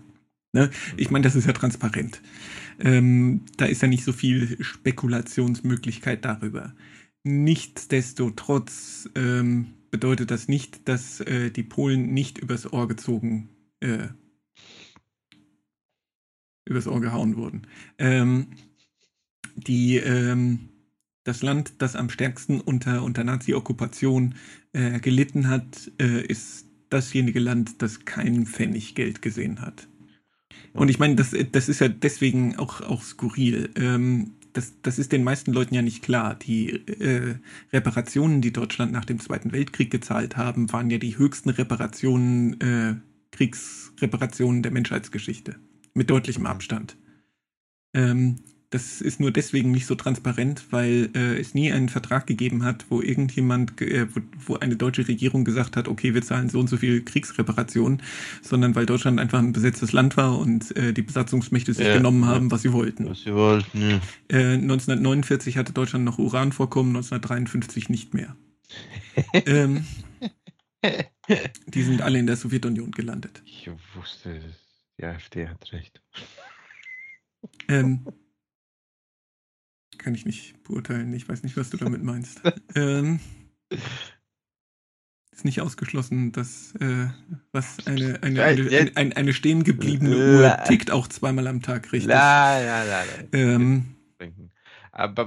Ne? Ich meine, das ist ja transparent. Da ist ja nicht so viel Spekulationsmöglichkeit darüber. Nichtsdestotrotz bedeutet das nicht, dass die übers Ohr gehauen wurden. Das Land, das am stärksten unter Nazi-Okkupation gelitten hat, ist dasjenige Land, das keinen Pfennig Geld gesehen hat. Ja. Und ich meine, das ist ja deswegen auch skurril. Das ist den meisten Leuten ja nicht klar. Die Reparationen, die Deutschland nach dem Zweiten Weltkrieg gezahlt haben, waren ja die höchsten Reparationen, Kriegsreparationen der Menschheitsgeschichte. Mit deutlichem Abstand. Das ist nur deswegen nicht so transparent, weil es nie einen Vertrag gegeben hat, wo irgendjemand, wo eine deutsche Regierung gesagt hat, okay, wir zahlen so und so viel Kriegsreparationen, sondern weil Deutschland einfach ein besetztes Land war und die Besatzungsmächte sich genommen haben, was sie wollten. 1949 hatte Deutschland noch Uranvorkommen, 1953 nicht mehr. Die sind alle in der Sowjetunion gelandet. Ich wusste, die AfD hat recht. Kann ich nicht beurteilen. Ich weiß nicht, was du damit meinst. Ist nicht ausgeschlossen, dass was eine stehen gebliebene Uhr tickt auch zweimal am Tag, richtig? Aber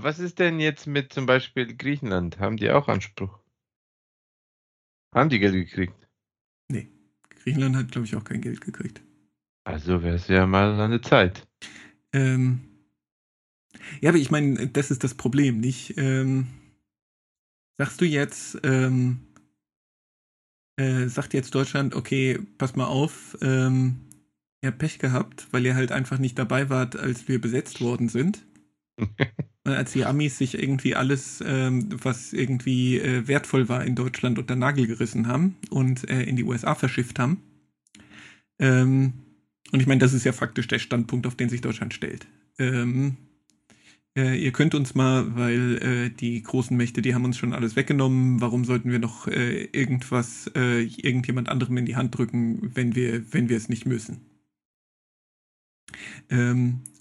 was ist denn jetzt mit zum Beispiel Griechenland? Haben die auch Anspruch? Haben die Geld gekriegt? Nee. Griechenland hat, glaube ich, auch kein Geld gekriegt. Also wäre es ja mal eine Zeit. Ja, aber ich meine, das ist das Problem, nicht? Sagst du jetzt, sagt jetzt Deutschland, okay, pass mal auf, ihr habt Pech gehabt, weil ihr halt einfach nicht dabei wart, als wir besetzt worden sind. Als die Amis sich irgendwie alles, was irgendwie wertvoll war in Deutschland, unter Nagel gerissen haben und in die USA verschifft haben. Und ich meine, das ist ja faktisch der Standpunkt, auf den sich Deutschland stellt. Ihr könnt uns mal, weil die großen Mächte, die haben uns schon alles weggenommen. Warum sollten wir noch irgendjemand anderem in die Hand drücken, wenn wir es nicht müssen?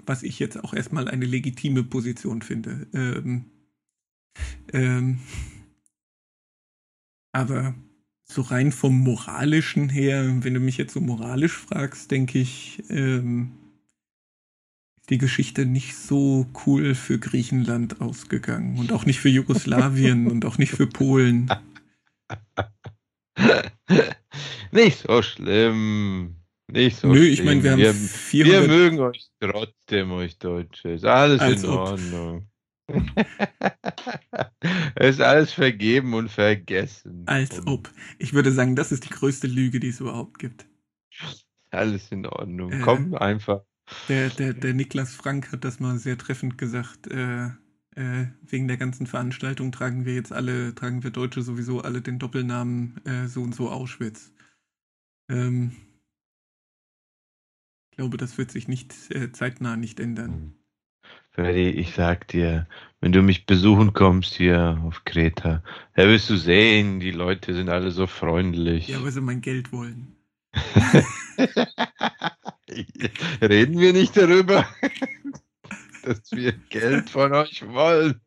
Was ich jetzt auch erstmal eine legitime Position finde. Aber so rein vom Moralischen her, wenn du mich jetzt so moralisch fragst, denke ich, die Geschichte nicht so cool für Griechenland ausgegangen und auch nicht für Jugoslawien und auch nicht für Polen. Nicht so schlimm. Nicht so schlimm. Ich meine, wir mögen euch trotzdem, euch Deutsche. Ist alles in Ordnung. Es ist alles vergeben und vergessen. Ich würde sagen, das ist die größte Lüge, die es überhaupt gibt. Alles in Ordnung. Komm einfach. Der Niklas Frank hat das mal sehr treffend gesagt, wegen der ganzen Veranstaltung tragen wir Deutsche sowieso alle den Doppelnamen so und so Auschwitz. Ich glaube, das wird sich zeitnah nicht ändern. Freddy, ich sag dir, wenn du mich besuchen kommst hier auf Kreta, da wirst du sehen, die Leute sind alle so freundlich. Ja, weil sie mein Geld wollen. Reden wir nicht darüber, dass wir Geld von euch wollen.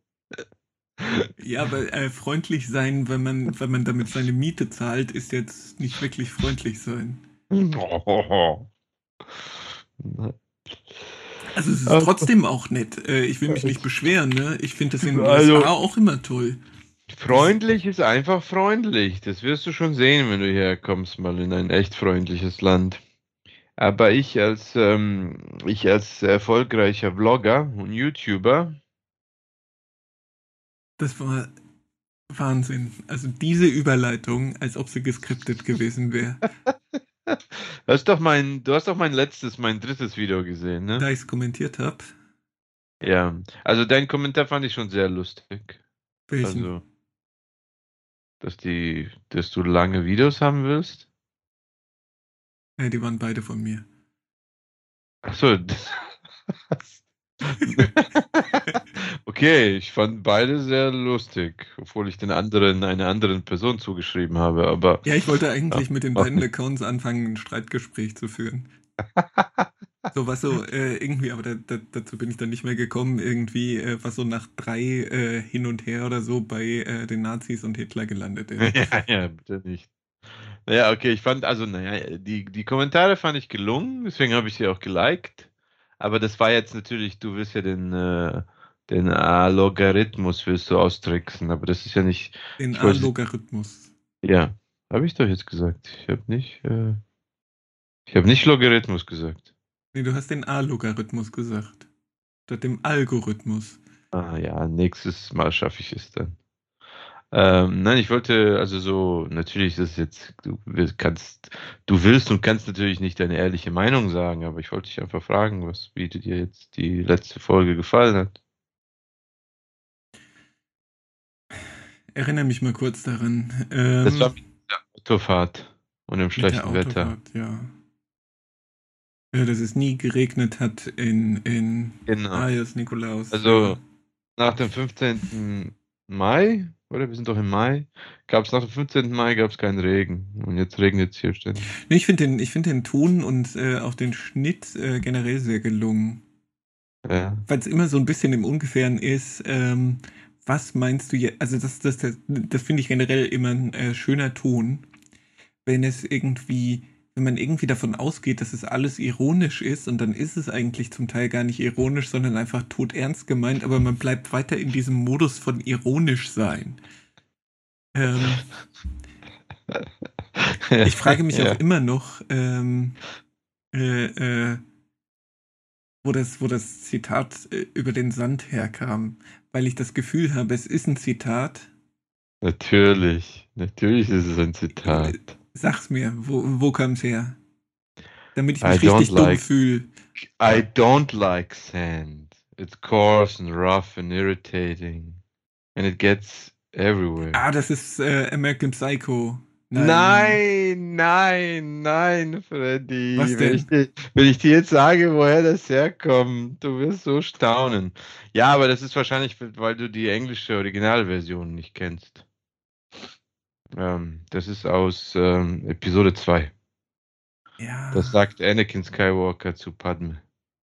Ja, aber freundlich sein, wenn man damit seine Miete zahlt, ist jetzt nicht wirklich freundlich sein. Also es ist trotzdem auch nett. Ich will mich nicht beschweren, ne? Ich finde das in den USA auch immer toll. Freundlich ist einfach freundlich. Das wirst du schon sehen, wenn du herkommst, mal in ein echt freundliches Land. Aber ich als erfolgreicher Vlogger und YouTuber. Das war Wahnsinn. Also diese Überleitung, als ob sie geskriptet gewesen wäre. Du hast doch mein drittes Video gesehen, ne? Da ich es kommentiert habe. Ja, also deinen Kommentar fand ich schon sehr lustig. Welchen? Also, dass du lange Videos haben willst. Ja, die waren beide von mir. Achso. Okay, ich fand beide sehr lustig, obwohl ich den anderen einer anderen Person zugeschrieben habe. Aber ja, ich wollte eigentlich mit den beiden Accounts anfangen, ein Streitgespräch zu führen. Irgendwie, aber dazu bin ich dann nicht mehr gekommen, irgendwie, was so nach 3 hin und her oder so bei den Nazis und Hitler gelandet ist. Ja, bitte nicht. Naja, okay, die Kommentare fand ich gelungen, deswegen habe ich sie auch geliked. Aber das war jetzt natürlich, du willst ja den Algorithmus willst du austricksen, aber das ist ja nicht... Den Algorithmus. Ja, habe ich doch jetzt gesagt. Ich habe nicht Logarithmus gesagt. Nee, du hast den A-Logarithmus gesagt. Statt dem Algorithmus. Ah ja, nächstes Mal schaffe ich es dann. Nein, ich wollte, also so, natürlich ist es jetzt, du willst und kannst natürlich nicht deine ehrliche Meinung sagen, aber ich wollte dich einfach fragen, was wie dir jetzt die letzte Folge gefallen hat. Erinnere mich mal kurz daran. Das war mit der Autofahrt und im schlechten Wetter. Ja. Ja, dass es nie geregnet hat in Marius Nikolaus. Also nach dem 15. Mai, oder? Wir sind doch im Mai. Nach dem 15. Mai gab es keinen Regen. Und jetzt regnet es hier ständig. Nee, ich finde den Ton und auch den Schnitt generell sehr gelungen. Ja. Weil es immer so ein bisschen im Ungefähren ist, was meinst du jetzt? Also das finde ich generell immer ein schöner Ton. Wenn man irgendwie davon ausgeht, dass es alles ironisch ist, und dann ist es eigentlich zum Teil gar nicht ironisch, sondern einfach todernst gemeint, aber man bleibt weiter in diesem Modus von ironisch sein. Ich frage mich auch immer noch, wo das Zitat über den Sand herkam, weil ich das Gefühl habe, es ist ein Zitat. Natürlich ist es ein Zitat. Sag's mir, wo kam's her? Damit ich mich richtig dumm fühle. I don't like sand. It's coarse and rough and irritating. And it gets everywhere. Ah, das ist American Psycho. Nein, Freddy. Was denn? Wenn ich dir jetzt sage, woher das herkommt, du wirst so staunen. Ja, aber das ist wahrscheinlich, weil du die englische Originalversion nicht kennst. Das ist aus Episode 2. Ja. Das sagt Anakin Skywalker zu Padme.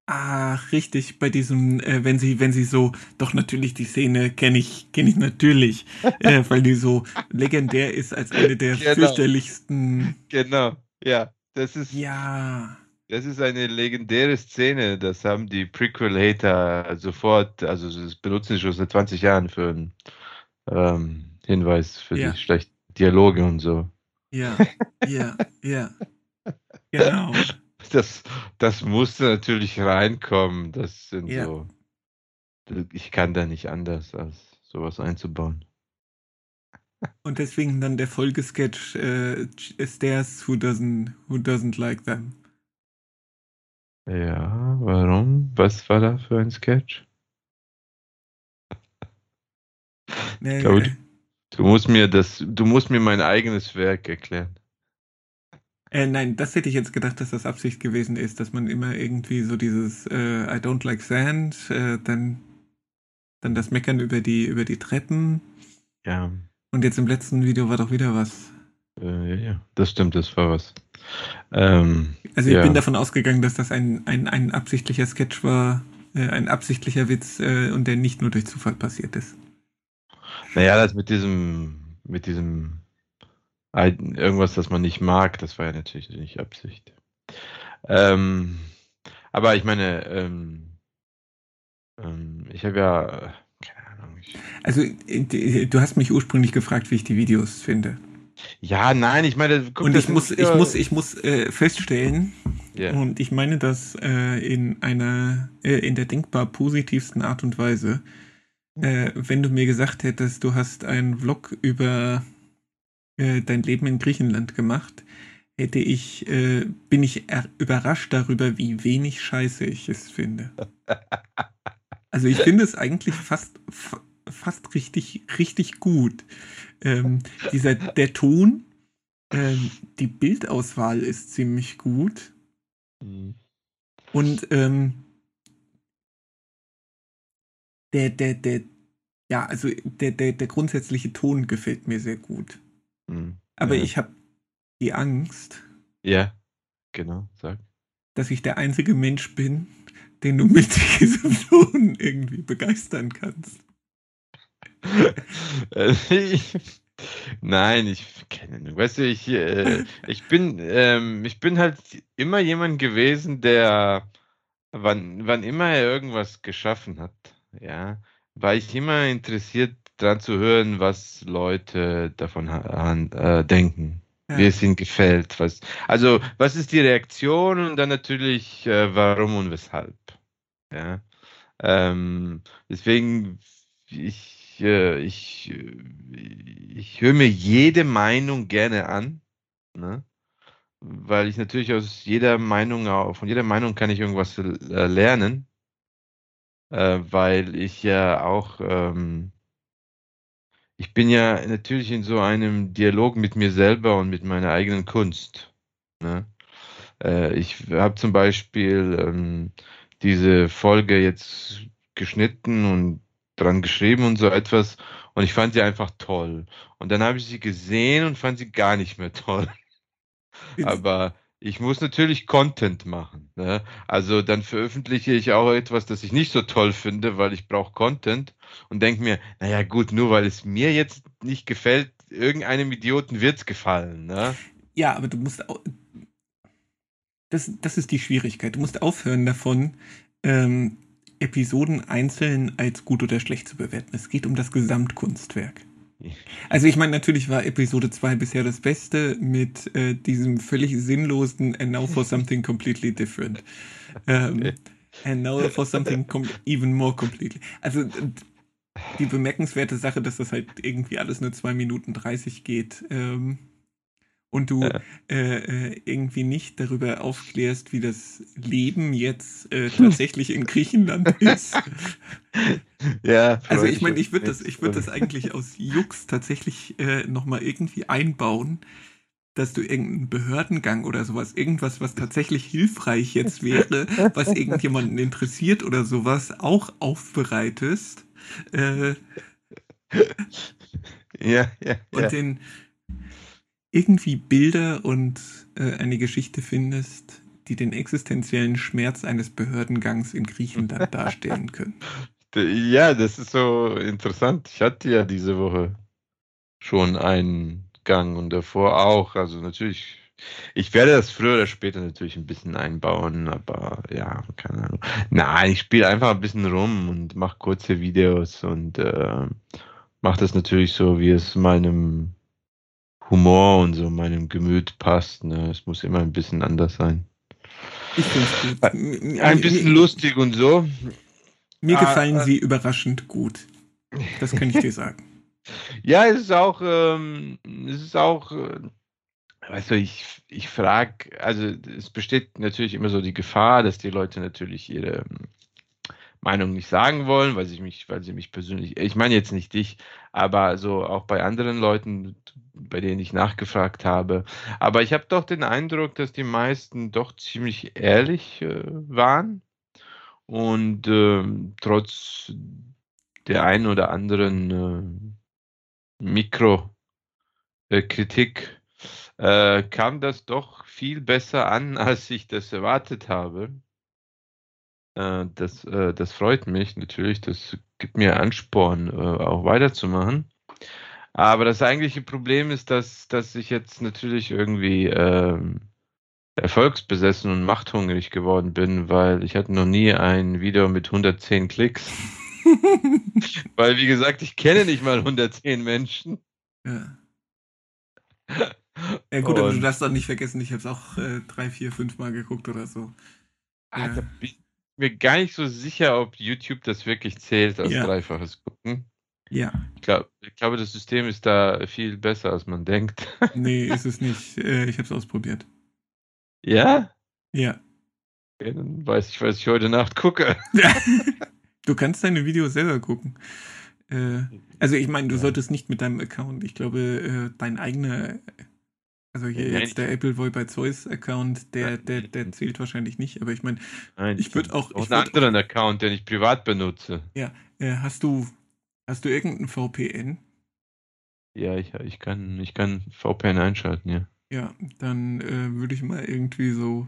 Ach, richtig, bei diesem, wenn sie so, doch natürlich die Szene kenne ich natürlich, weil die so legendär ist als eine der fürchterlichsten. Genau, ja. Das ist eine legendäre Szene, das haben die Prequel-Hater sofort, also das benutzen sie schon seit 20 Jahren für einen Hinweis für die schlechten Dialoge und so. Ja. Genau. Das musste natürlich reinkommen. Das sind so. Ich kann da nicht anders, als sowas einzubauen. Und deswegen dann der Folgesketch is theirs who doesn't like them. Ja, warum? Was war da für ein Sketch? Nee, Du musst mir mein eigenes Werk erklären. Nein, das hätte ich jetzt gedacht, dass das Absicht gewesen ist, dass man immer irgendwie so dieses I don't like sand, dann das Meckern über die Treppen. Ja. Und jetzt im letzten Video war doch wieder was. Ja, das stimmt, das war was. Ich bin davon ausgegangen, dass das ein absichtlicher Sketch war, ein absichtlicher Witz und der nicht nur durch Zufall passiert ist. Naja, das mit diesem irgendwas, das man nicht mag, das war ja natürlich nicht Absicht. Aber ich meine, ich habe ja keine Ahnung. Also du hast mich ursprünglich gefragt, wie ich die Videos finde. Ja, nein, ich meine, guck, und ich muss feststellen. Yeah. Und ich meine das in der denkbar positivsten Art und Weise. Wenn du mir gesagt hättest, du hast einen Vlog über dein Leben in Griechenland gemacht, bin ich überrascht darüber, wie wenig Scheiße ich es finde. Also ich finde es eigentlich fast richtig gut. Der Ton, die Bildauswahl ist ziemlich gut. Und der grundsätzliche Ton gefällt mir sehr gut. Aber ich habe die Angst. Ja, genau, sag. Dass ich der einzige Mensch bin, den du mit diesem Ton irgendwie begeistern kannst. Nein, ich keine Ahnung. Weißt du, ich bin halt immer jemand gewesen, der Wann immer er irgendwas geschaffen hat, ja, war ich immer interessiert dran zu hören, was Leute davon denken, ja, wie es ihnen gefällt. Was ist die Reaktion und dann natürlich warum und weshalb. Ja. Deswegen, ich höre mir jede Meinung gerne an, ne? Weil ich natürlich von jeder Meinung kann ich irgendwas lernen, weil ich ja auch, ich bin ja natürlich in so einem Dialog mit mir selber und mit meiner eigenen Kunst. Ne? Ich habe zum Beispiel diese Folge jetzt geschnitten und dran geschrieben und so etwas und ich fand sie einfach toll. Und dann habe ich sie gesehen und fand sie gar nicht mehr toll. Aber ich muss natürlich Content machen. Ne? Also dann veröffentliche ich auch etwas, das ich nicht so toll finde, weil ich brauche Content und denke mir, naja gut, nur weil es mir jetzt nicht gefällt, irgendeinem Idioten wird es gefallen. Ne? Ja, aber du musst auch, das ist die Schwierigkeit. Du musst aufhören davon, Episoden einzeln als gut oder schlecht zu bewerten. Es geht um das Gesamtkunstwerk. Also ich meine, natürlich war Episode 2 bisher das Beste mit diesem völlig sinnlosen And now for something completely different. And now for something even more completely. Also die bemerkenswerte Sache, dass das halt irgendwie alles nur 2 Minuten 30 geht und du irgendwie nicht darüber aufklärst, wie das Leben jetzt tatsächlich in Griechenland ist. Ja, also ich meine, ich würde das eigentlich aus Jux tatsächlich nochmal irgendwie einbauen, dass du irgendeinen Behördengang oder sowas, irgendwas, was tatsächlich hilfreich jetzt wäre, was irgendjemanden interessiert oder sowas, auch aufbereitest. Und den irgendwie Bilder und eine Geschichte findest, die den existenziellen Schmerz eines Behördengangs in Griechenland darstellen können. Ja, das ist so interessant. Ich hatte ja diese Woche schon einen Gang und davor auch. Also natürlich, ich werde das früher oder später natürlich ein bisschen einbauen, aber ja, keine Ahnung. Nein, ich spiele einfach ein bisschen rum und mache kurze Videos und mache das natürlich so, wie es meinem Humor und so meinem Gemüt passt. Ne? Es muss immer ein bisschen anders sein. Ich find's gut. Ein bisschen lustig und so. Mir gefallen sie überraschend gut. Das kann ich dir sagen. Ja, ich frage, also es besteht natürlich immer so die Gefahr, dass die Leute natürlich ihre Meinung nicht sagen wollen, weil sie mich persönlich, ich meine jetzt nicht dich, aber so auch bei anderen Leuten, bei denen ich nachgefragt habe. Aber ich habe doch den Eindruck, dass die meisten doch ziemlich ehrlich waren und trotz der einen oder anderen Mikrokritik kam das doch viel besser an, als ich das erwartet habe. Das freut mich natürlich, das gibt mir Ansporn, auch weiterzumachen. Aber das eigentliche Problem ist, dass ich jetzt natürlich irgendwie erfolgsbesessen und machthungrig geworden bin, weil ich hatte noch nie ein Video mit 110 Klicks. Weil, wie gesagt, ich kenne nicht mal 110 Menschen. Ja. Ja gut, aber du darfst auch nicht vergessen, ich habe es auch 3, 4, 5 Mal geguckt oder so. Ja. Da bin ich mir gar nicht so sicher, ob YouTube das wirklich zählt als dreifaches Gucken. Ja. Ich glaube, das System ist da viel besser, als man denkt. Nee, ist es nicht. Ich habe es ausprobiert. Ja? Ja. Okay, dann weiß ich, was ich heute Nacht gucke. Du kannst deine Videos selber gucken. Also ich meine, du solltest nicht mit deinem Account, ich glaube, dein eigener, also hier jetzt der Appleboy bei Zeus Account, der zählt wahrscheinlich nicht, aber ich meine, ich würde auch... Auch einen anderen Account, den ich privat benutze. Ja, hast du irgendeinen VPN? Ja, ich kann VPN einschalten, ja. Ja, dann würde ich mal irgendwie so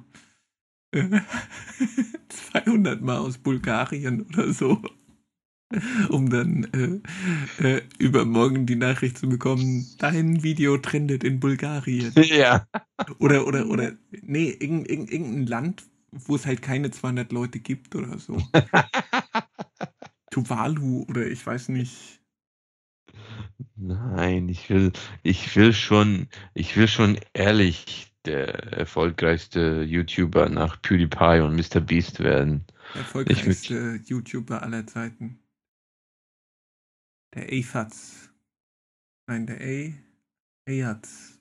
200 Mal aus Bulgarien oder so, um dann übermorgen die Nachricht zu bekommen, dein Video trendet in Bulgarien. Ja. Oder nee, irgendein Land, wo es halt keine 200 Leute gibt oder so. Tuvalu oder ich weiß nicht. Nein, ich will schon ehrlich der erfolgreichste YouTuber nach PewDiePie und MrBeast werden. Erfolgreichste YouTuber aller Zeiten. Der Afatz. Nein, der Ayatz.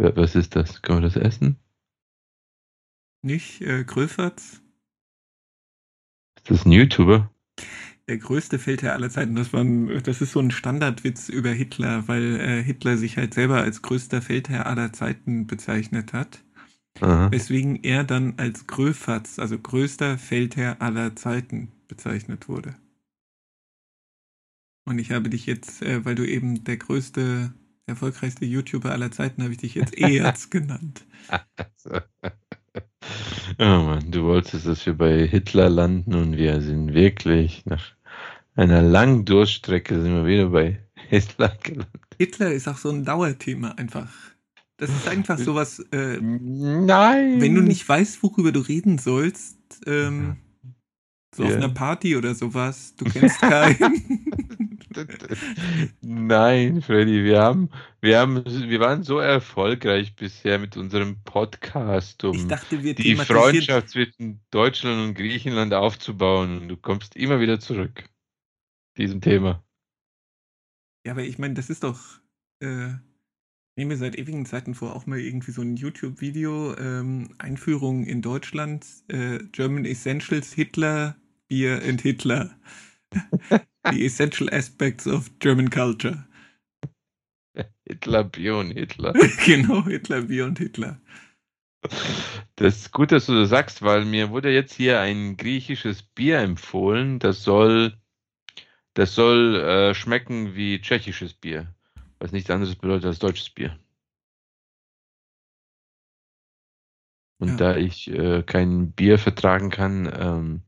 Was ist das? Kann man das essen? Nicht Gröfatz? Ist das ein YouTuber? Der größte Filter aller Zeiten. Das ist so ein Standardwitz über Hitler, weil Hitler sich halt selber als größter Filter aller Zeiten bezeichnet hat. Aha. Weswegen er dann als Gröfatz, also größter Feldherr aller Zeiten, bezeichnet wurde. Und ich habe dich jetzt, weil du eben der größte, erfolgreichste YouTuber aller Zeiten, habe ich dich jetzt Eherz genannt. Oh Mann, du wolltest, dass wir bei Hitler landen und wir sind wirklich nach einer langen Durchstrecke sind wir wieder bei Hitler gelandet. Hitler ist auch so ein Dauerthema einfach. Das ist einfach sowas, nein, wenn du nicht weißt, worüber du reden sollst, so auf einer Party oder sowas, du kennst keinen. Nein, Freddy, wir waren so erfolgreich bisher mit unserem Podcast, um die Freundschaft zwischen Deutschland und Griechenland aufzubauen. Und du kommst immer wieder zurück zu diesem Thema. Ja, aber ich meine, das ist doch... Ich nehme seit ewigen Zeiten vor, auch mal irgendwie so ein YouTube-Video, Einführung in Deutschland, German Essentials, Hitler, Beer and Hitler. The Essential Aspects of German Culture. Hitler, Bier und Hitler. Genau, Hitler, Bier und Hitler. Das ist gut, dass du das sagst, weil mir wurde jetzt hier ein griechisches Bier empfohlen, das soll schmecken wie tschechisches Bier. Was nichts anderes bedeutet als deutsches Bier. Und da ich kein Bier vertragen kann,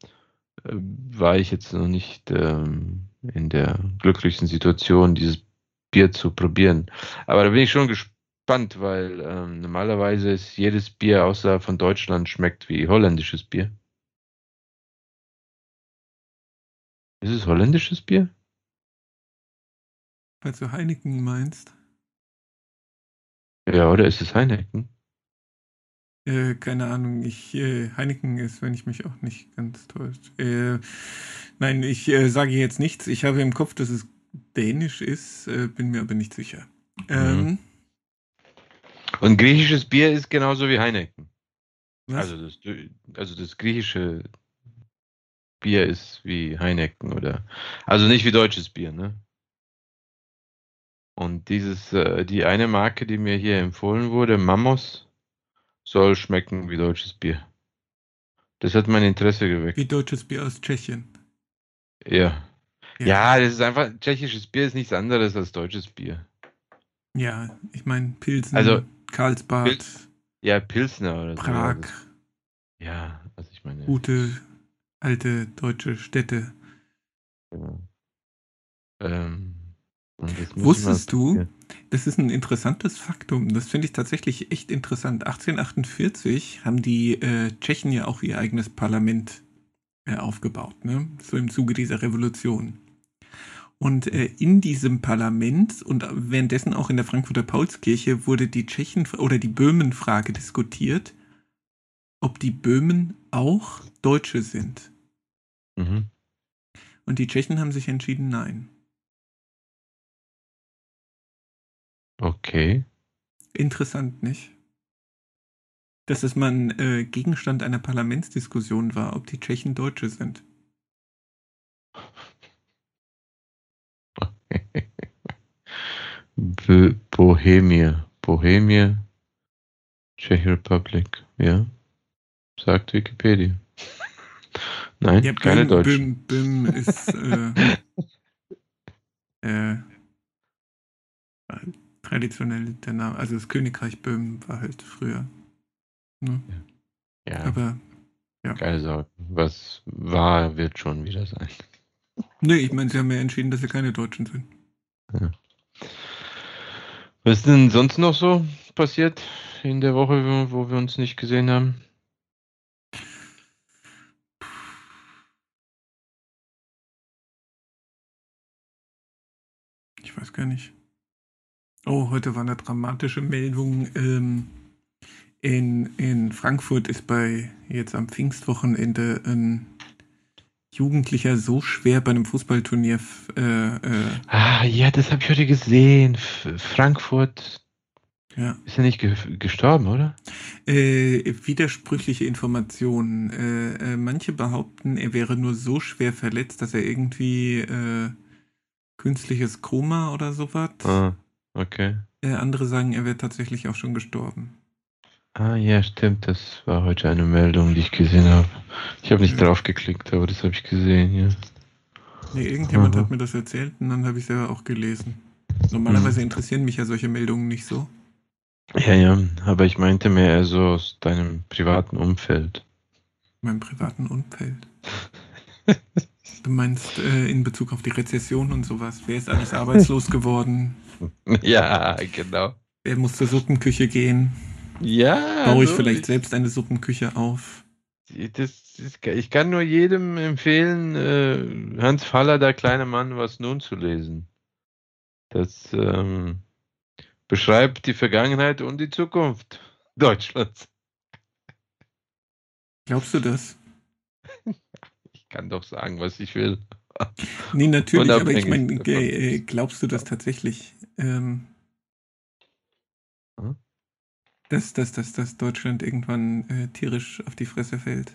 war ich jetzt noch nicht in der glücklichsten Situation, dieses Bier zu probieren. Aber da bin ich schon gespannt, weil normalerweise ist jedes Bier außer von Deutschland schmeckt wie holländisches Bier. Ist es holländisches Bier? Falls du Heineken meinst. Ja, oder ist es Heineken? Keine Ahnung. Heineken ist, wenn ich mich auch nicht ganz täusche. Nein, ich sage jetzt nichts. Ich habe im Kopf, dass es dänisch ist, bin mir aber nicht sicher. Und griechisches Bier ist genauso wie Heineken. Was? Also das griechische Bier ist wie Heineken, oder? Also nicht wie deutsches Bier, ne? Und die eine Marke, die mir hier empfohlen wurde, Mamos, soll schmecken wie deutsches Bier. Das hat mein Interesse geweckt. Wie deutsches Bier aus Tschechien. Ja. Ja, das ist einfach, tschechisches Bier ist nichts anderes als deutsches Bier. Ja, ich meine Pilsen, also, Karlsbad. Pilsner oder so. Prag. Ja, also ich meine. Gute, alte deutsche Städte. Ja. Wusstest du, das ist ein interessantes Faktum, das finde ich tatsächlich echt interessant. 1848 haben die Tschechen ja auch ihr eigenes Parlament aufgebaut, ne? So im Zuge dieser Revolution. Und in diesem Parlament und währenddessen auch in der Frankfurter Paulskirche wurde die Tschechen- oder die Böhmen-Frage diskutiert, ob die Böhmen auch Deutsche sind. Mhm. Und die Tschechen haben sich entschieden, nein. Okay. Interessant, nicht? Dass es mal ein Gegenstand einer Parlamentsdiskussion war, ob die Tschechen Deutsche sind. Bohemie. Tschechische Republik, ja. Sagt Wikipedia. Nein, ja, keine Deutschen. Bim ist traditionell der Name, also das Königreich Böhmen war halt früher. Ne? Ja. Aber, ja. Keine Sorge, was war, wird schon wieder sein. Nee, ich meine, sie haben ja entschieden, dass sie keine Deutschen sind. Ja. Was ist denn sonst noch so passiert in der Woche, wo wir uns nicht gesehen haben? Ich weiß gar nicht. Oh, heute war eine dramatische Meldung. In Frankfurt ist jetzt am Pfingstwochenende ein Jugendlicher so schwer bei einem Fußballturnier. Ja, das habe ich heute gesehen. Frankfurt. Ja. Ist er nicht gestorben, oder? Widersprüchliche Informationen. Manche behaupten, er wäre nur so schwer verletzt, dass er irgendwie künstliches Koma oder sowas. Ah, okay. Andere sagen, er wäre tatsächlich auch schon gestorben. Ah ja, stimmt. Das war heute eine Meldung, die ich gesehen habe. Ich habe nicht drauf geklickt, aber das habe ich gesehen, ja. Nee, irgendjemand hat mir das erzählt und dann habe ich es selber auch gelesen. Normalerweise interessieren mich ja solche Meldungen nicht so. Ja, aber ich meinte mehr eher so aus deinem privaten Umfeld. Meinem privaten Umfeld? Du meinst in Bezug auf die Rezession und sowas. Wer ist alles arbeitslos geworden? Ja, genau. Wer muss zur Suppenküche gehen? Ja. Baue ich vielleicht selbst eine Suppenküche auf? Ich kann nur jedem empfehlen, Hans Fallada, kleiner Mann, was nun zu lesen. Das beschreibt die Vergangenheit und die Zukunft Deutschlands. Glaubst du das? Ich kann doch sagen, was ich will. Nee, natürlich, aber ich meine, glaubst du das tatsächlich? Dass Deutschland irgendwann tierisch auf die Fresse fällt?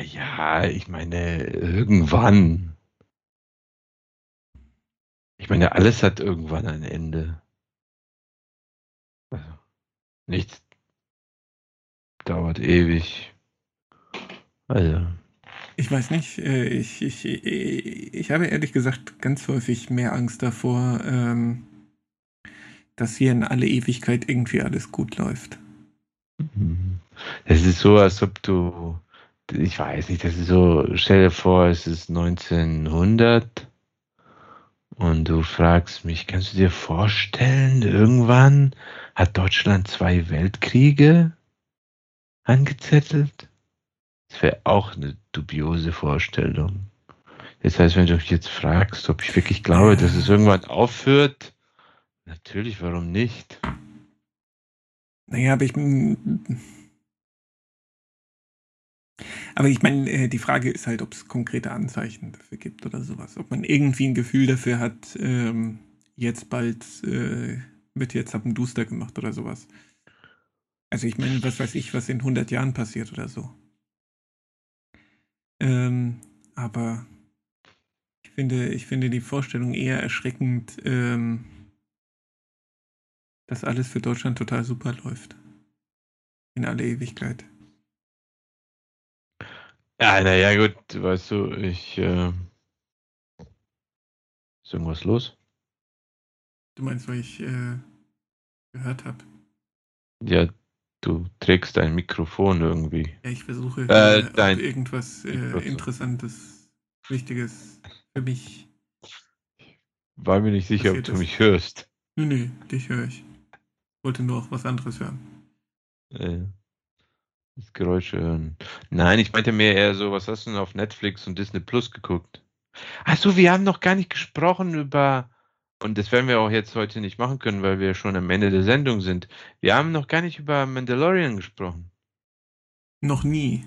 Ja, ich meine, irgendwann. Ich meine, alles hat irgendwann ein Ende. Also, nichts dauert ewig. Also. Ich weiß nicht. Ich habe ehrlich gesagt ganz häufig mehr Angst davor, dass hier in alle Ewigkeit irgendwie alles gut läuft. Es ist so, als ob du... Ich weiß nicht, das ist so... Stell dir vor, es ist 1900... Und du fragst mich, kannst du dir vorstellen, irgendwann hat Deutschland 2 Weltkriege angezettelt? Das wäre auch eine dubiose Vorstellung. Das heißt, wenn du mich jetzt fragst, ob ich wirklich glaube, dass es irgendwann aufhört, natürlich, warum nicht? Naja, aber ich meine, die Frage ist halt, ob es konkrete Anzeichen dafür gibt oder sowas. Ob man irgendwie ein Gefühl dafür hat, jetzt bald wird jetzt ab dem Duster gemacht oder sowas. Also ich meine, was weiß ich, was in 100 Jahren passiert oder so. Aber ich finde die Vorstellung eher erschreckend, dass alles für Deutschland total super läuft. In alle Ewigkeit. Ja, naja, gut, weißt du, ist irgendwas los? Du meinst, weil ich gehört habe? Ja, du trägst dein Mikrofon irgendwie. Ja, ich versuche irgendwas Interessantes, Wichtiges für mich. Ich war mir nicht sicher, ob du mich hörst. Nö, dich höre ich. Ich wollte nur auch was anderes hören. Ja. Das Geräusch hören. Nein, ich meinte mir eher so, was hast du denn auf Netflix und Disney Plus geguckt? Achso, wir haben noch gar nicht gesprochen über, und das werden wir auch jetzt heute nicht machen können, weil wir schon am Ende der Sendung sind. Wir haben noch gar nicht über Mandalorian gesprochen. Noch nie.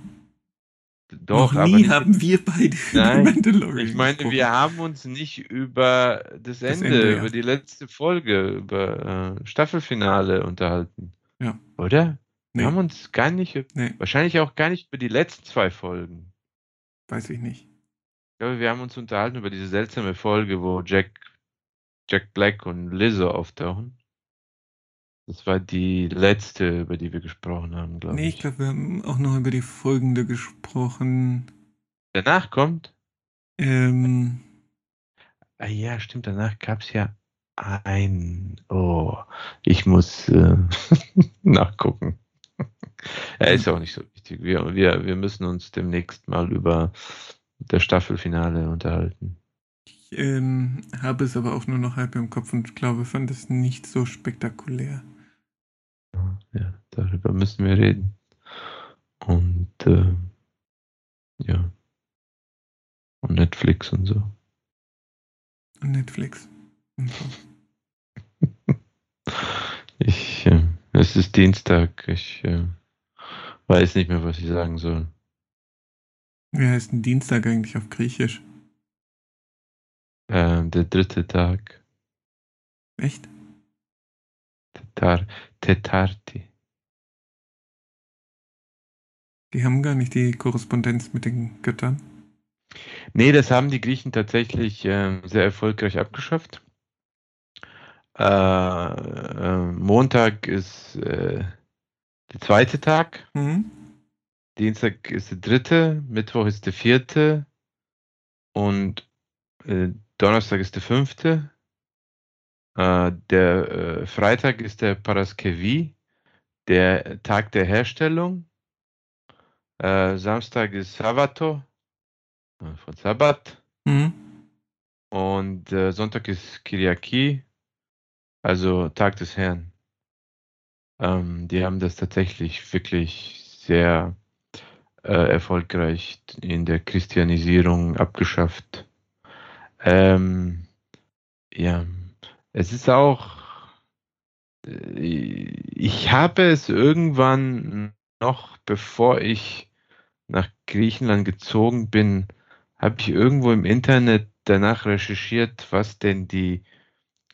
Doch, noch nie haben wir beide über Mandalorian. Ich meine, gesprochen. Wir haben uns nicht über das Ende, über die letzte Folge, über Staffelfinale unterhalten. Ja. Oder? Nee. Wir haben uns gar nicht, wahrscheinlich auch gar nicht über die letzten 2 Folgen. Weiß ich nicht. Ich glaube, wir haben uns unterhalten über diese seltsame Folge, wo Jack Black und Lizzo auftauchen. Das war die letzte, über die wir gesprochen haben, glaube ich. Nee, ich glaube, wir haben auch noch über die folgende gesprochen. Danach kommt? Ah ja, stimmt, danach gab es ja ein... Oh, ich muss nachgucken. Ja, ist auch nicht so wichtig. Wir müssen uns demnächst mal über das Staffelfinale unterhalten. Ich habe es aber auch nur noch halb im Kopf und glaube, fand es nicht so spektakulär. Darüber müssen wir reden. Und ja. Und Netflix und so. Netflix. Und so. Es ist Dienstag. Ich weiß nicht mehr, was ich sagen soll. Wie heißt denn Dienstag eigentlich auf Griechisch? Der dritte Tag. Echt? Tetarti. Die haben gar nicht die Korrespondenz mit den Göttern? Nee, das haben die Griechen tatsächlich sehr erfolgreich abgeschafft. Montag ist der zweite Tag. Mhm. Dienstag ist der dritte. Mittwoch ist der vierte. Und Donnerstag ist der fünfte. Der Freitag ist der Paraskevi, der Tag der Herstellung. Samstag ist Sabato, von Sabbat. Mhm. Und Sonntag ist Kyriaki, also Tag des Herrn. Die haben das tatsächlich wirklich sehr erfolgreich in der Christianisierung abgeschafft. Ja. Es ist auch, ich habe es irgendwann noch, bevor ich nach Griechenland gezogen bin, habe ich irgendwo im Internet danach recherchiert, was denn die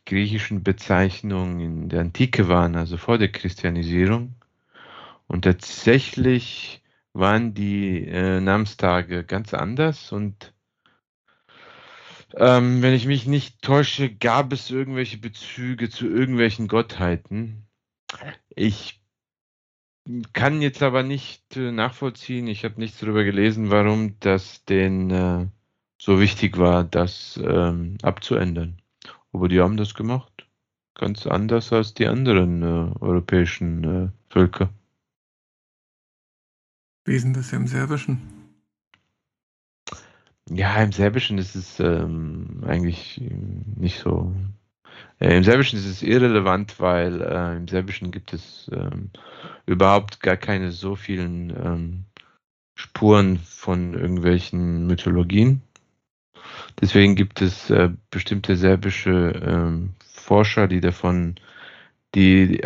griechischen Bezeichnungen in der Antike waren, also vor der Christianisierung. Und tatsächlich waren die Namenstage ganz anders und wenn ich mich nicht täusche, gab es irgendwelche Bezüge zu irgendwelchen Gottheiten. Ich kann jetzt aber nicht nachvollziehen, ich habe nichts darüber gelesen, warum das denen so wichtig war, das abzuändern. Aber die haben das gemacht. Ganz anders als die anderen europäischen Völker. Wie ist denn das im Serbischen? Ja, im Serbischen ist es eigentlich nicht so. Im Serbischen ist es irrelevant, weil im Serbischen gibt es überhaupt gar keine so vielen Spuren von irgendwelchen Mythologien. Deswegen gibt es bestimmte serbische Forscher, die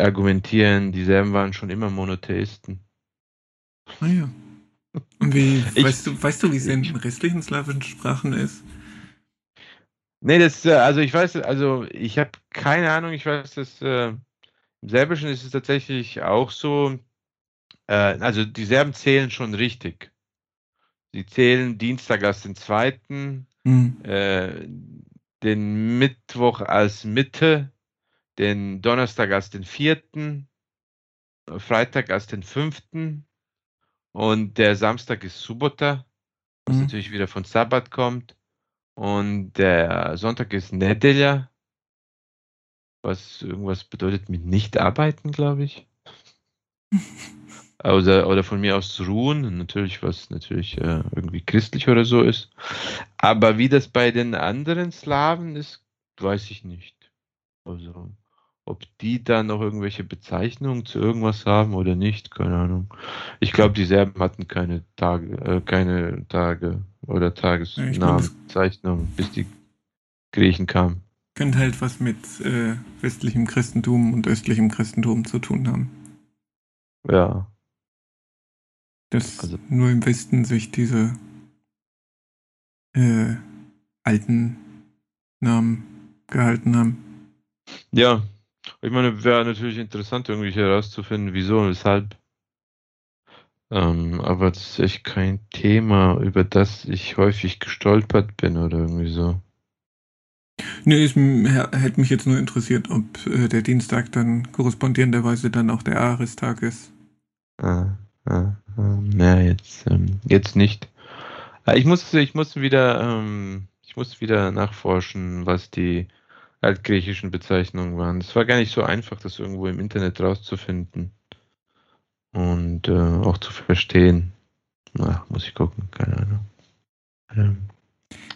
argumentieren, die Serben waren schon immer Monotheisten. Ah ja. Weißt du, wie es in den restlichen slawischen Sprachen ist? Nee, ich habe keine Ahnung, ich weiß, dass im Serbischen ist es tatsächlich auch so, also die Serben zählen schon richtig. Sie zählen Dienstag als den zweiten, den Mittwoch als Mitte, den Donnerstag als den vierten, Freitag als den fünften. Und der Samstag ist Subota, was natürlich wieder von Sabbat kommt. Und der Sonntag ist Nedelja, was irgendwas bedeutet mit nicht arbeiten, glaube ich. oder von mir aus ruhen, natürlich, was natürlich irgendwie christlich oder so ist. Aber wie das bei den anderen Slawen ist, weiß ich nicht. Also, ob die da noch irgendwelche Bezeichnungen zu irgendwas haben oder nicht, keine Ahnung. Ich glaube, die Serben hatten keine Tage oder Tagesnamenbezeichnungen, bis die Griechen kamen. Könnte halt was mit westlichem Christentum und östlichem Christentum zu tun haben. Ja. Dass nur im Westen sich diese alten Namen gehalten haben. Ja. Ich meine, wäre natürlich interessant, irgendwie herauszufinden, wieso und weshalb. Aber das ist echt kein Thema, über das ich häufig gestolpert bin oder irgendwie so. Nee, es hätte mich jetzt nur interessiert, ob der Dienstag dann korrespondierenderweise dann auch der Ares-Tag ist. Na, jetzt nicht. Ich muss wieder nachforschen, was die altgriechischen Bezeichnungen waren. Es war gar nicht so einfach, das irgendwo im Internet rauszufinden und auch zu verstehen. Na, muss ich gucken, keine Ahnung.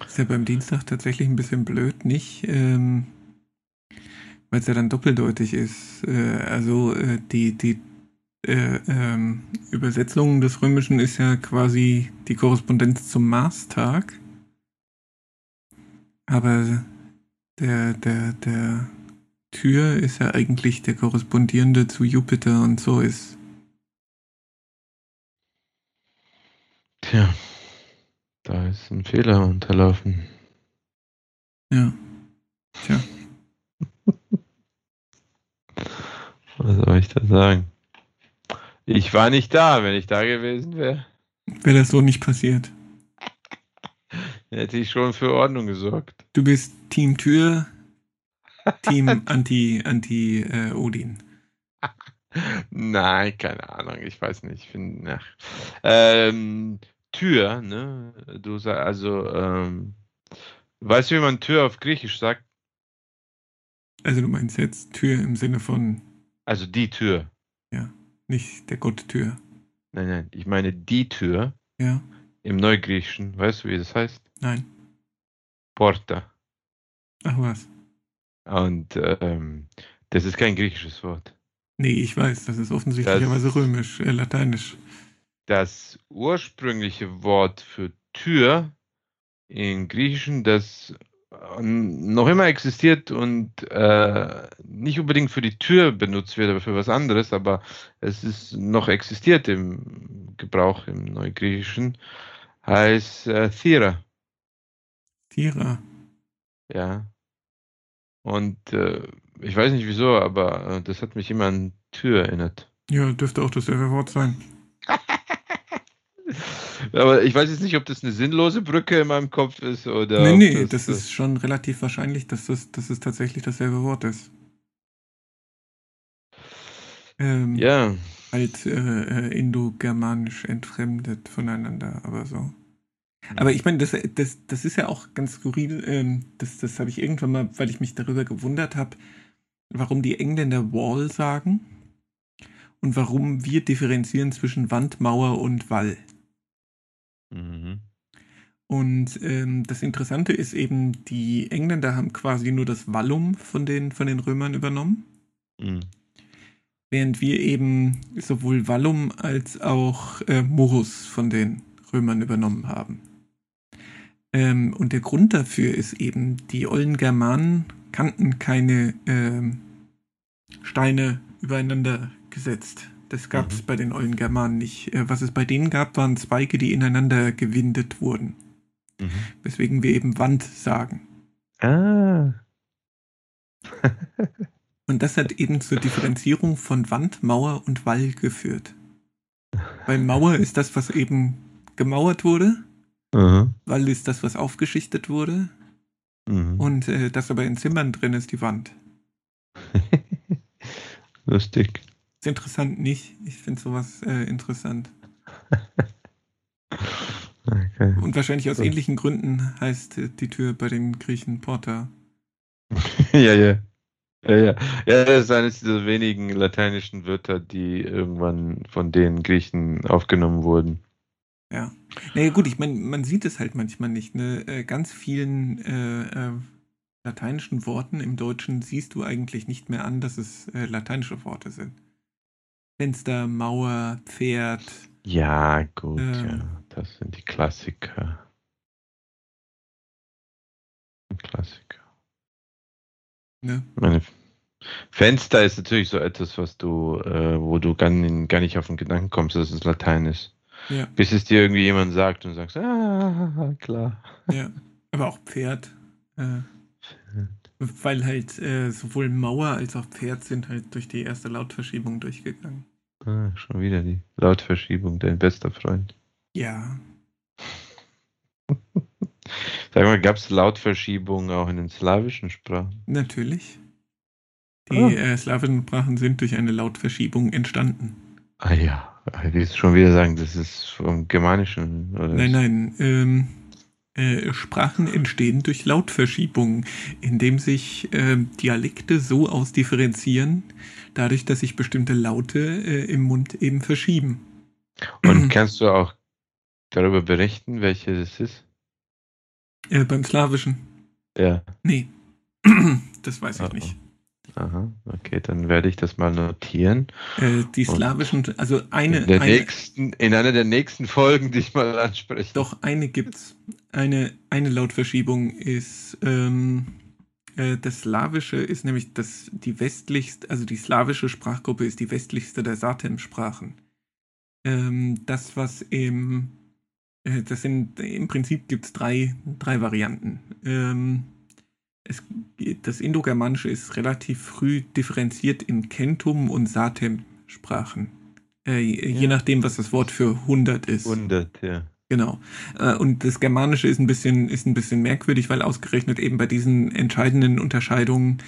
Ist ja beim Dienstag tatsächlich ein bisschen blöd, nicht? Weil es ja dann doppeldeutig ist. Also die Übersetzung des Römischen ist ja quasi die Korrespondenz zum Marstag. Aber der Tyr ist ja eigentlich der Korrespondierende zu Jupiter und so ist. Tja, da ist ein Fehler unterlaufen. Ja, tja. Was soll ich da sagen? Ich war nicht da. Wenn ich da gewesen wäre, wäre das so nicht passiert. Hätte ich schon für Ordnung gesorgt. Du bist Team Tür, Team Anti-Odin. Nein, keine Ahnung. Ich weiß nicht. Ich finde, ach. Tür, ne? Du sagst, also, weißt du, wie man Tür auf Griechisch sagt? Also, du meinst jetzt Tür im Sinne von. Also, die Tür. Ja. Nicht der Gott Tür. Nein, nein, ich meine die Tür. Ja. Im Neugriechischen. Weißt du, wie das heißt? Nein. Porta. Ach was. Und das ist kein griechisches Wort. Nee, ich weiß, das ist offensichtlicherweise römisch, lateinisch. Das ursprüngliche Wort für Tür im Griechischen, das noch immer existiert und nicht unbedingt für die Tür benutzt wird, aber für was anderes, aber es ist noch existiert im Gebrauch im Neugriechischen, heißt Thira. Thira. Ja. Und ich weiß nicht wieso, aber das hat mich immer an Tür erinnert. Ja, dürfte auch dasselbe Wort sein. Aber ich weiß jetzt nicht, ob das eine sinnlose Brücke in meinem Kopf ist oder. Nee, das ist schon relativ wahrscheinlich, dass es tatsächlich dasselbe Wort ist. Ja. Als indogermanisch entfremdet voneinander, aber so. Aber ich meine, das ist ja auch ganz skurril. Das habe ich irgendwann mal, weil ich mich darüber gewundert habe, warum die Engländer Wall sagen und warum wir differenzieren zwischen Wand, Mauer und Wall. Mhm. Und das Interessante ist eben, die Engländer haben quasi nur das Vallum von den Römern übernommen. Mhm. Während wir eben sowohl Vallum als auch Morus von den Römern übernommen haben. Und der Grund dafür ist eben, die ollen Germanen kannten keine Steine übereinander gesetzt. Das gab es bei den ollen Germanen nicht. Was es bei denen gab, waren Zweige, die ineinander gewindet wurden. Mhm. Weswegen wir eben Wand sagen. Ah. Und das hat eben zur Differenzierung von Wand, Mauer und Wall geführt. Weil Mauer ist das, was eben gemauert wurde. Mhm. Wall ist das, was aufgeschichtet wurde. Mhm. Und das aber in Zimmern drin ist, die Wand. Lustig. Ist interessant nicht. Ich finde sowas interessant. Okay. Und wahrscheinlich aus ähnlichen Gründen heißt die Tür bei den Griechen Porta. Ja. Ja, das ist eines dieser wenigen lateinischen Wörter, die irgendwann von den Griechen aufgenommen wurden. Ja. Naja gut, ich meine, man sieht es halt manchmal nicht. Ne? Ganz vielen lateinischen Worten im Deutschen siehst du eigentlich nicht mehr an, dass es lateinische Worte sind. Fenster, Mauer, Pferd. Ja, gut, ja. Das sind die Klassiker. Ne? Meine Fenster ist natürlich so etwas, was du, wo du gar nicht auf den Gedanken kommst, dass es Latein ist. Ja. Bis es dir irgendwie jemand sagt und sagst, ah, klar. Ja, aber auch Pferd. Weil halt sowohl Mauer als auch Pferd sind halt durch die erste Lautverschiebung durchgegangen. Ah, schon wieder die Lautverschiebung, dein bester Freund. Ja. Sag mal, gab es Lautverschiebungen auch in den slawischen Sprachen? Natürlich. Die slawischen Sprachen sind durch eine Lautverschiebung entstanden. Ah ja, ich will schon wieder sagen, das ist vom Germanischen. Oder nein. Sprachen entstehen durch Lautverschiebungen, indem sich Dialekte so ausdifferenzieren, dadurch, dass sich bestimmte Laute im Mund eben verschieben. Und kannst du auch darüber berichten, welche das ist? Beim Slawischen? Ja. Nee, das weiß ich nicht. Aha, okay, dann werde ich das mal notieren. Die slawischen, und also in einer der nächsten Folgen, die ich mal anspreche. Doch, eine gibt's. Eine Lautverschiebung ist, das Slawische ist nämlich die slawische Sprachgruppe ist die westlichste der Satem-Sprachen. Im Prinzip gibt's drei Varianten. Das Indogermanische ist relativ früh differenziert in Kentum- und Satem-Sprachen. Je nachdem, was das Wort für 100 ist. 100, ja. Genau. Und das Germanische ist ein bisschen merkwürdig, weil ausgerechnet eben bei diesen entscheidenden Unterscheidungen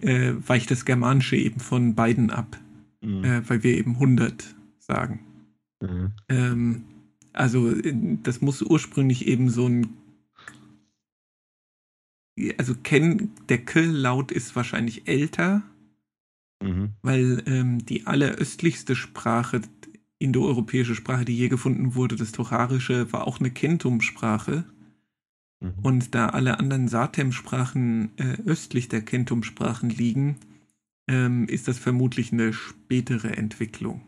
weicht das Germanische eben von beiden ab. Mhm. Weil wir eben 100 sagen. Mhm. Also das muss ursprünglich eben so ein... Also der K-Laut ist wahrscheinlich älter, weil die alleröstlichste indoeuropäische Sprache, die je gefunden wurde, das Tocharische, war auch eine Kentum-Sprache. Mhm. Und da alle anderen Satem-Sprachen östlich der Kentum-Sprachen liegen, ist das vermutlich eine spätere Entwicklung.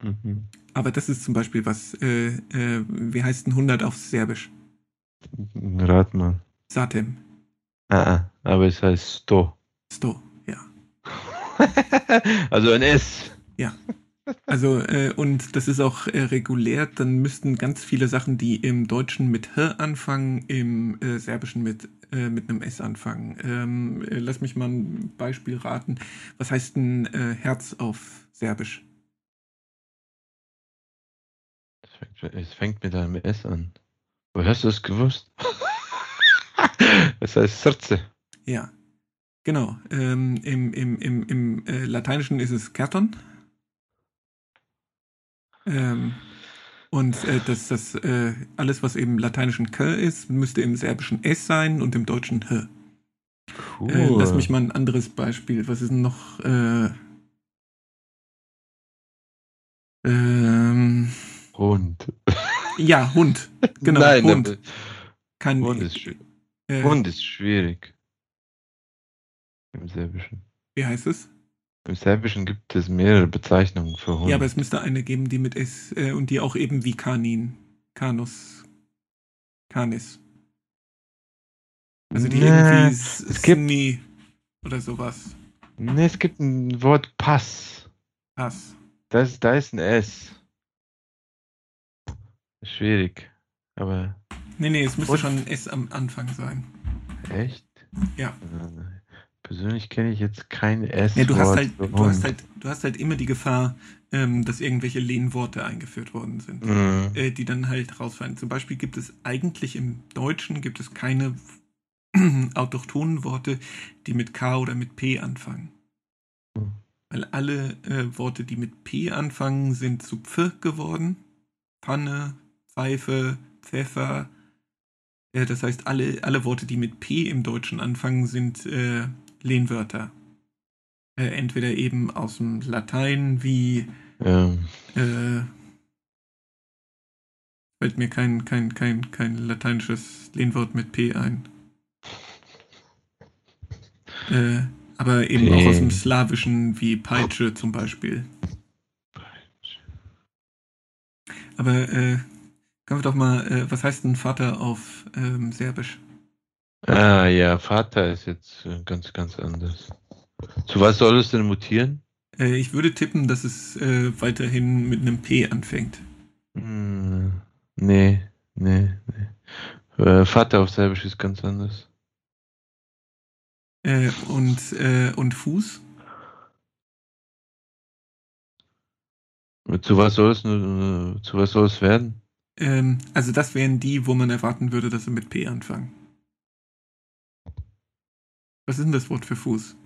Mhm. Aber das ist zum Beispiel was, wie heißt ein 100 auf Serbisch? Rat mal. Satem. Aber es heißt Sto. Sto, ja. Also ein S. Ja. Also, und das ist auch regulär, dann müssten ganz viele Sachen, die im Deutschen mit H anfangen, im Serbischen mit einem S anfangen. Lass mich mal ein Beispiel raten. Was heißt ein Herz auf Serbisch? Es fängt mit einem S an. Woher hast du das gewusst? Das heißt Srce. Ja, genau. Im Lateinischen ist es Kerton. Und das alles, was im Lateinischen K ist, müsste im Serbischen S sein und im Deutschen H. Cool. Lass mich mal ein anderes Beispiel. Was ist denn noch? Hund. Ja, Hund. Genau, nein, Hund. Aber Hund ist schön. Hund ist schwierig. Im Serbischen. Wie heißt es? Im Serbischen gibt es mehrere Bezeichnungen für Hund. Ja, aber es müsste eine geben, die mit S und die auch eben wie Kanin. Kanus. Kanis. Also die irgendwie Sni oder sowas. Ne, es gibt ein Wort Pass. Pass. Da ist ein S. Schwierig. Aber... Nee, es müsste schon ein S am Anfang sein. Echt? Ja. Persönlich kenne ich jetzt kein S. Ja, du hast halt immer die Gefahr, dass irgendwelche Lehnworte eingeführt worden sind, die dann halt rausfallen. Zum Beispiel gibt es eigentlich im Deutschen keine autochthonen Worte, die mit K oder mit P anfangen. Weil alle Worte, die mit P anfangen, sind zu Pf geworden. Pfanne, Pfeife, Pfeffer. Das heißt, alle Worte, die mit P im Deutschen anfangen, sind Lehnwörter. Entweder eben aus dem Latein wie fällt mir kein lateinisches Lehnwort mit P ein. Aber eben auch aus dem Slawischen wie Peitsche zum Beispiel. Aber können wir doch mal, was heißt denn Vater auf Serbisch? Ah ja, Vater ist jetzt ganz, ganz anders. Zu was soll es denn mutieren? Ich würde tippen, dass es weiterhin mit einem P anfängt. Nee. Vater auf Serbisch ist ganz anders. Und Fuß? Zu was soll es werden? Also das wären die, wo man erwarten würde, dass sie mit P anfangen. Was ist denn das Wort für Fuß?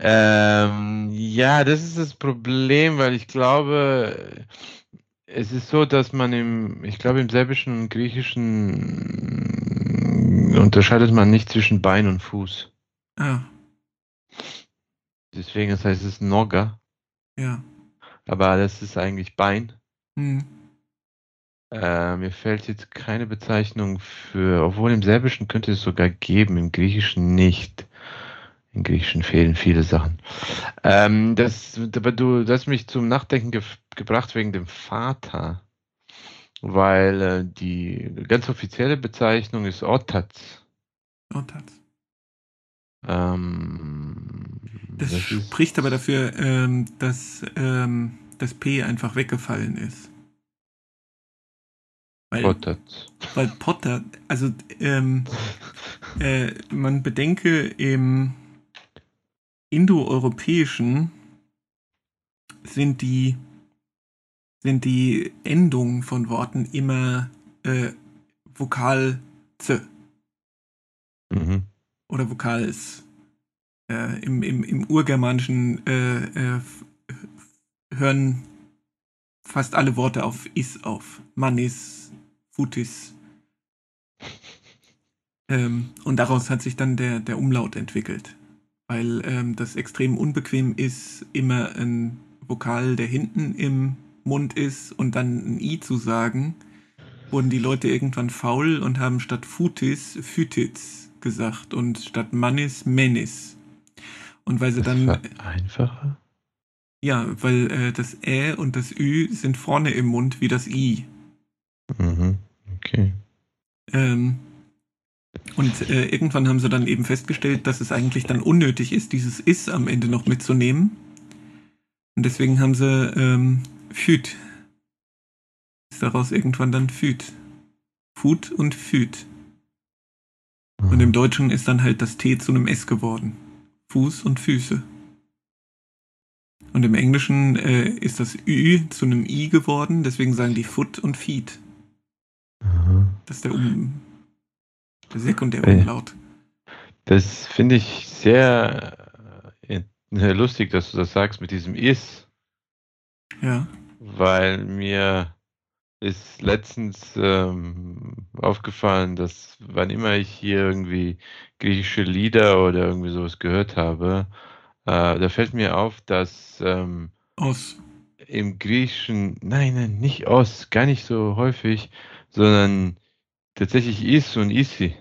Ja, das ist das Problem, weil ich glaube, es ist so, dass man im Serbischen und Griechischen unterscheidet man nicht zwischen Bein und Fuß. Ah. Deswegen, das heißt es Noga. Ja. Aber das ist eigentlich Bein. Mir fällt jetzt keine Bezeichnung für, obwohl im Serbischen könnte es sogar geben, im Griechischen nicht. Im Griechischen fehlen viele Sachen. Du hast mich zum Nachdenken gebracht wegen dem Vater, weil die ganz offizielle Bezeichnung ist Otatz. Otatz. Das spricht aber dafür, dass das P einfach weggefallen ist. Weil Potter, also man bedenke, im Indoeuropäischen sind die Endungen von Worten immer Vokal Z. Mhm. Oder Vokal S. Im Urgermanischen hören fast alle Worte auf Is auf. Manis, Futis. Und daraus hat sich dann der Umlaut entwickelt. Weil das extrem unbequem ist, immer ein Vokal, der hinten im Mund ist, und dann ein I zu sagen, wurden die Leute irgendwann faul und haben statt Futis Fütitz gesagt und statt Manis Menis. Und weil sie dann... Das war einfacher? Ja, weil das Ä und das Ü sind vorne im Mund wie das I. Mhm, okay. Und irgendwann haben sie dann eben festgestellt, dass es eigentlich dann unnötig ist, dieses Is am Ende noch mitzunehmen. Und deswegen haben sie Füt. Ist daraus irgendwann dann Füt. Fut und Füt. Und im Deutschen ist dann halt das T zu einem S geworden. Fuß und Füße. Und im Englischen ist das Ü zu einem I geworden, deswegen sagen die Foot und Feet. Das ist der Sekundärumlaut. Das finde ich sehr lustig, dass du das sagst mit diesem Is. Ja. Weil mir ist letztens aufgefallen, dass wann immer ich hier irgendwie griechische Lieder oder irgendwie sowas gehört habe, da fällt mir auf, dass Os. Im Griechischen, nein, nicht Os, gar nicht so häufig, sondern tatsächlich Is und Isi.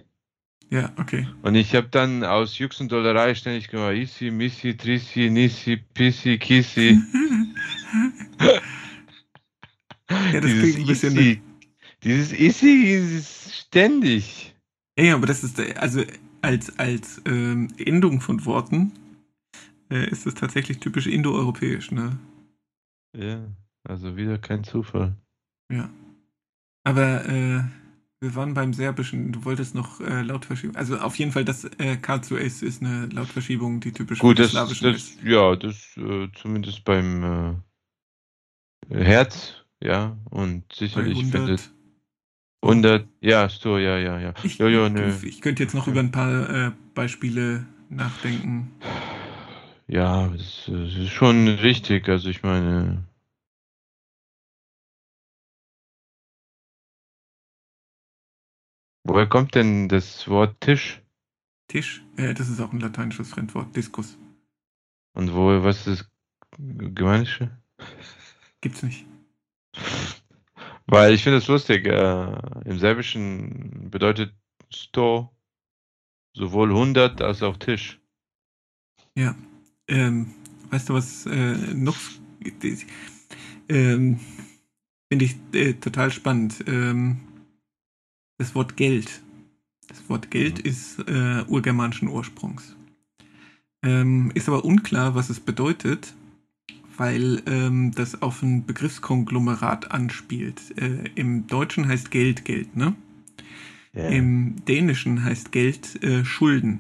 Ja, okay. Und ich habe dann aus Jux und Dollerei ständig gemacht, Isi, Missi, Trissi, Nissi, Pissi, Kissi. Ja, das klingt ein bisschen... Isi, dieses Isi ist ständig. Ja, aber das ist, also als Endung von Worten... ist es tatsächlich typisch indoeuropäisch, ne? Ja, also wieder kein Zufall. Ja. Aber wir waren beim Serbischen, du wolltest noch Lautverschiebung. Also auf jeden Fall, das K zu S ist eine Lautverschiebung, die typisch im Slawischen ist. Ja, das zumindest beim Herz, ja, und sicherlich 100, ja, so, ja. Ich könnte jetzt noch über ein paar Beispiele nachdenken. Ja, das ist schon richtig. Also ich meine... Woher kommt denn das Wort Tisch? Tisch? Das ist auch ein lateinisches Fremdwort. Diskus. Und was ist das Germanische? Gibt's nicht. Weil ich finde es lustig. Im Serbischen bedeutet Sto sowohl 100 als auch Tisch. Ja. Weißt du, was noch finde ich total spannend. Das Wort Geld. Das Wort Geld ist urgermanischen Ursprungs. Ist aber unklar, was es bedeutet, weil das auf ein Begriffskonglomerat anspielt. Im Deutschen heißt Geld Geld, ne? Yeah. Im Dänischen heißt Geld Schulden.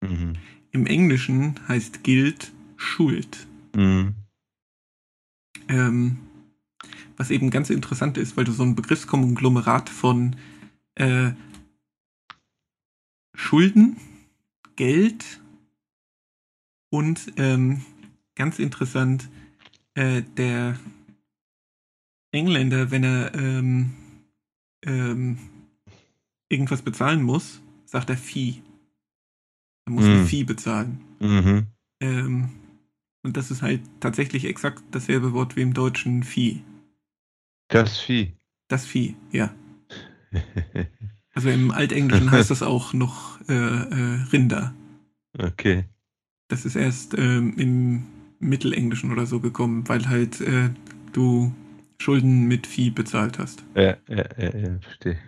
Mhm. Im Englischen heißt Geld Schuld. Mhm. Was eben ganz interessant ist, weil du so ein Begriffskonglomerat von Schulden, Geld und ganz interessant, der Engländer, wenn er irgendwas bezahlen muss, sagt er Fee. Muss eine Fee bezahlen. Mhm. Und das ist halt tatsächlich exakt dasselbe Wort wie im Deutschen Vieh. Das Vieh. Das Vieh, ja. Also im Altenglischen heißt das auch noch Rinder. Okay. Das ist erst im Mittelenglischen oder so gekommen, weil halt du Schulden mit Vieh bezahlt hast. Ja, verstehe.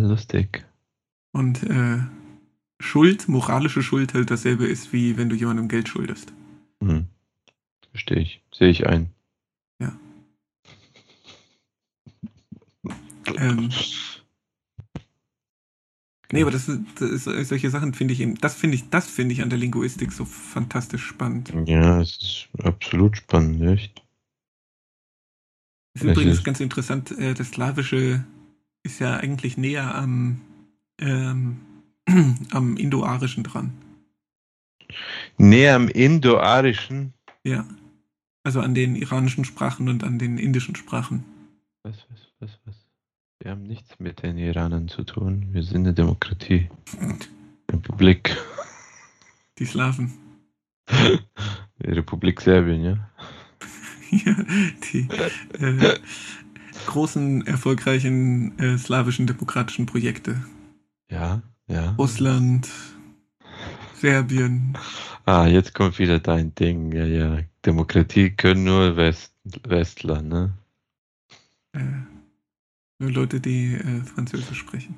Lustig. Und Schuld, moralische Schuld halt dasselbe ist, wie wenn du jemandem Geld schuldest. Hm. Verstehe ich. Sehe ich ein. Ja. Nee, aber das ist solche Sachen finde ich eben, das finde ich an der Linguistik so fantastisch spannend. Ja, es ist absolut spannend, nicht? Es ist übrigens ganz interessant, das Slawische ist ja eigentlich näher am am Indoarischen dran. Näher am Indoarischen? Ja. Also an den iranischen Sprachen und an den indischen Sprachen. Was? Wir haben nichts mit den Iranern zu tun. Wir sind eine Demokratie. Republik. Die Slawen. Die Republik Serbien, ja? Ja, die großen, erfolgreichen slawischen demokratischen Projekte. Ja. Russland, Serbien. Ah, jetzt kommt wieder dein Ding. Ja. Demokratie können nur Westler, ne? Nur Leute, die Französisch sprechen.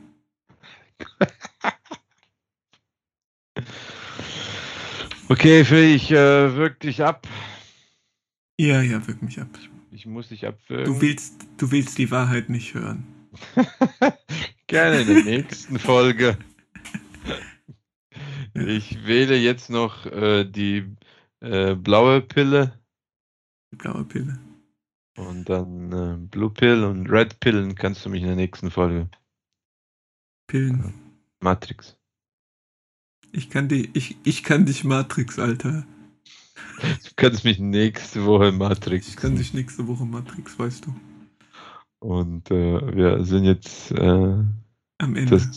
Okay, Phil, ich wirk dich ab. Ja, wirk mich ab. Ich muss dich abwürgen. Du willst die Wahrheit nicht hören. Gerne in der nächsten Folge. Ich wähle jetzt noch die blaue Pille. Die blaue Pille. Und dann Blue Pill und Red Pillen kannst du mich in der nächsten Folge. Pillen. Matrix. Ich kann dich Matrix, Alter. Du kannst mich nächste Woche Matrix. Ich kann dich nächste Woche Matrix, weißt du. Und wir sind jetzt am Ende.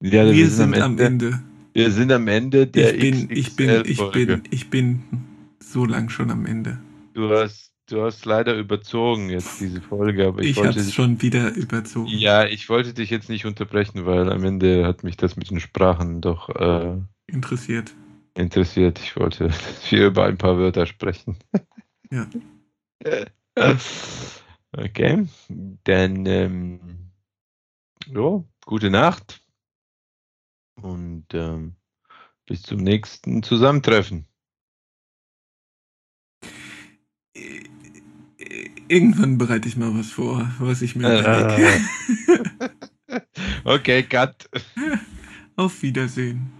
Wir sind am Ende. Wir sind am Ende der Ich bin so lang schon am Ende. Du hast leider überzogen jetzt diese Folge, aber ich habe es schon wieder überzogen. Ja, ich wollte dich jetzt nicht unterbrechen, weil am Ende hat mich das mit den Sprachen doch interessiert. Ich wollte, dass wir über ein paar Wörter sprechen. Ja. Okay, dann gute Nacht und bis zum nächsten Zusammentreffen. Irgendwann bereite ich mal was vor, was ich mir denke. Okay, cut. Auf Wiedersehen.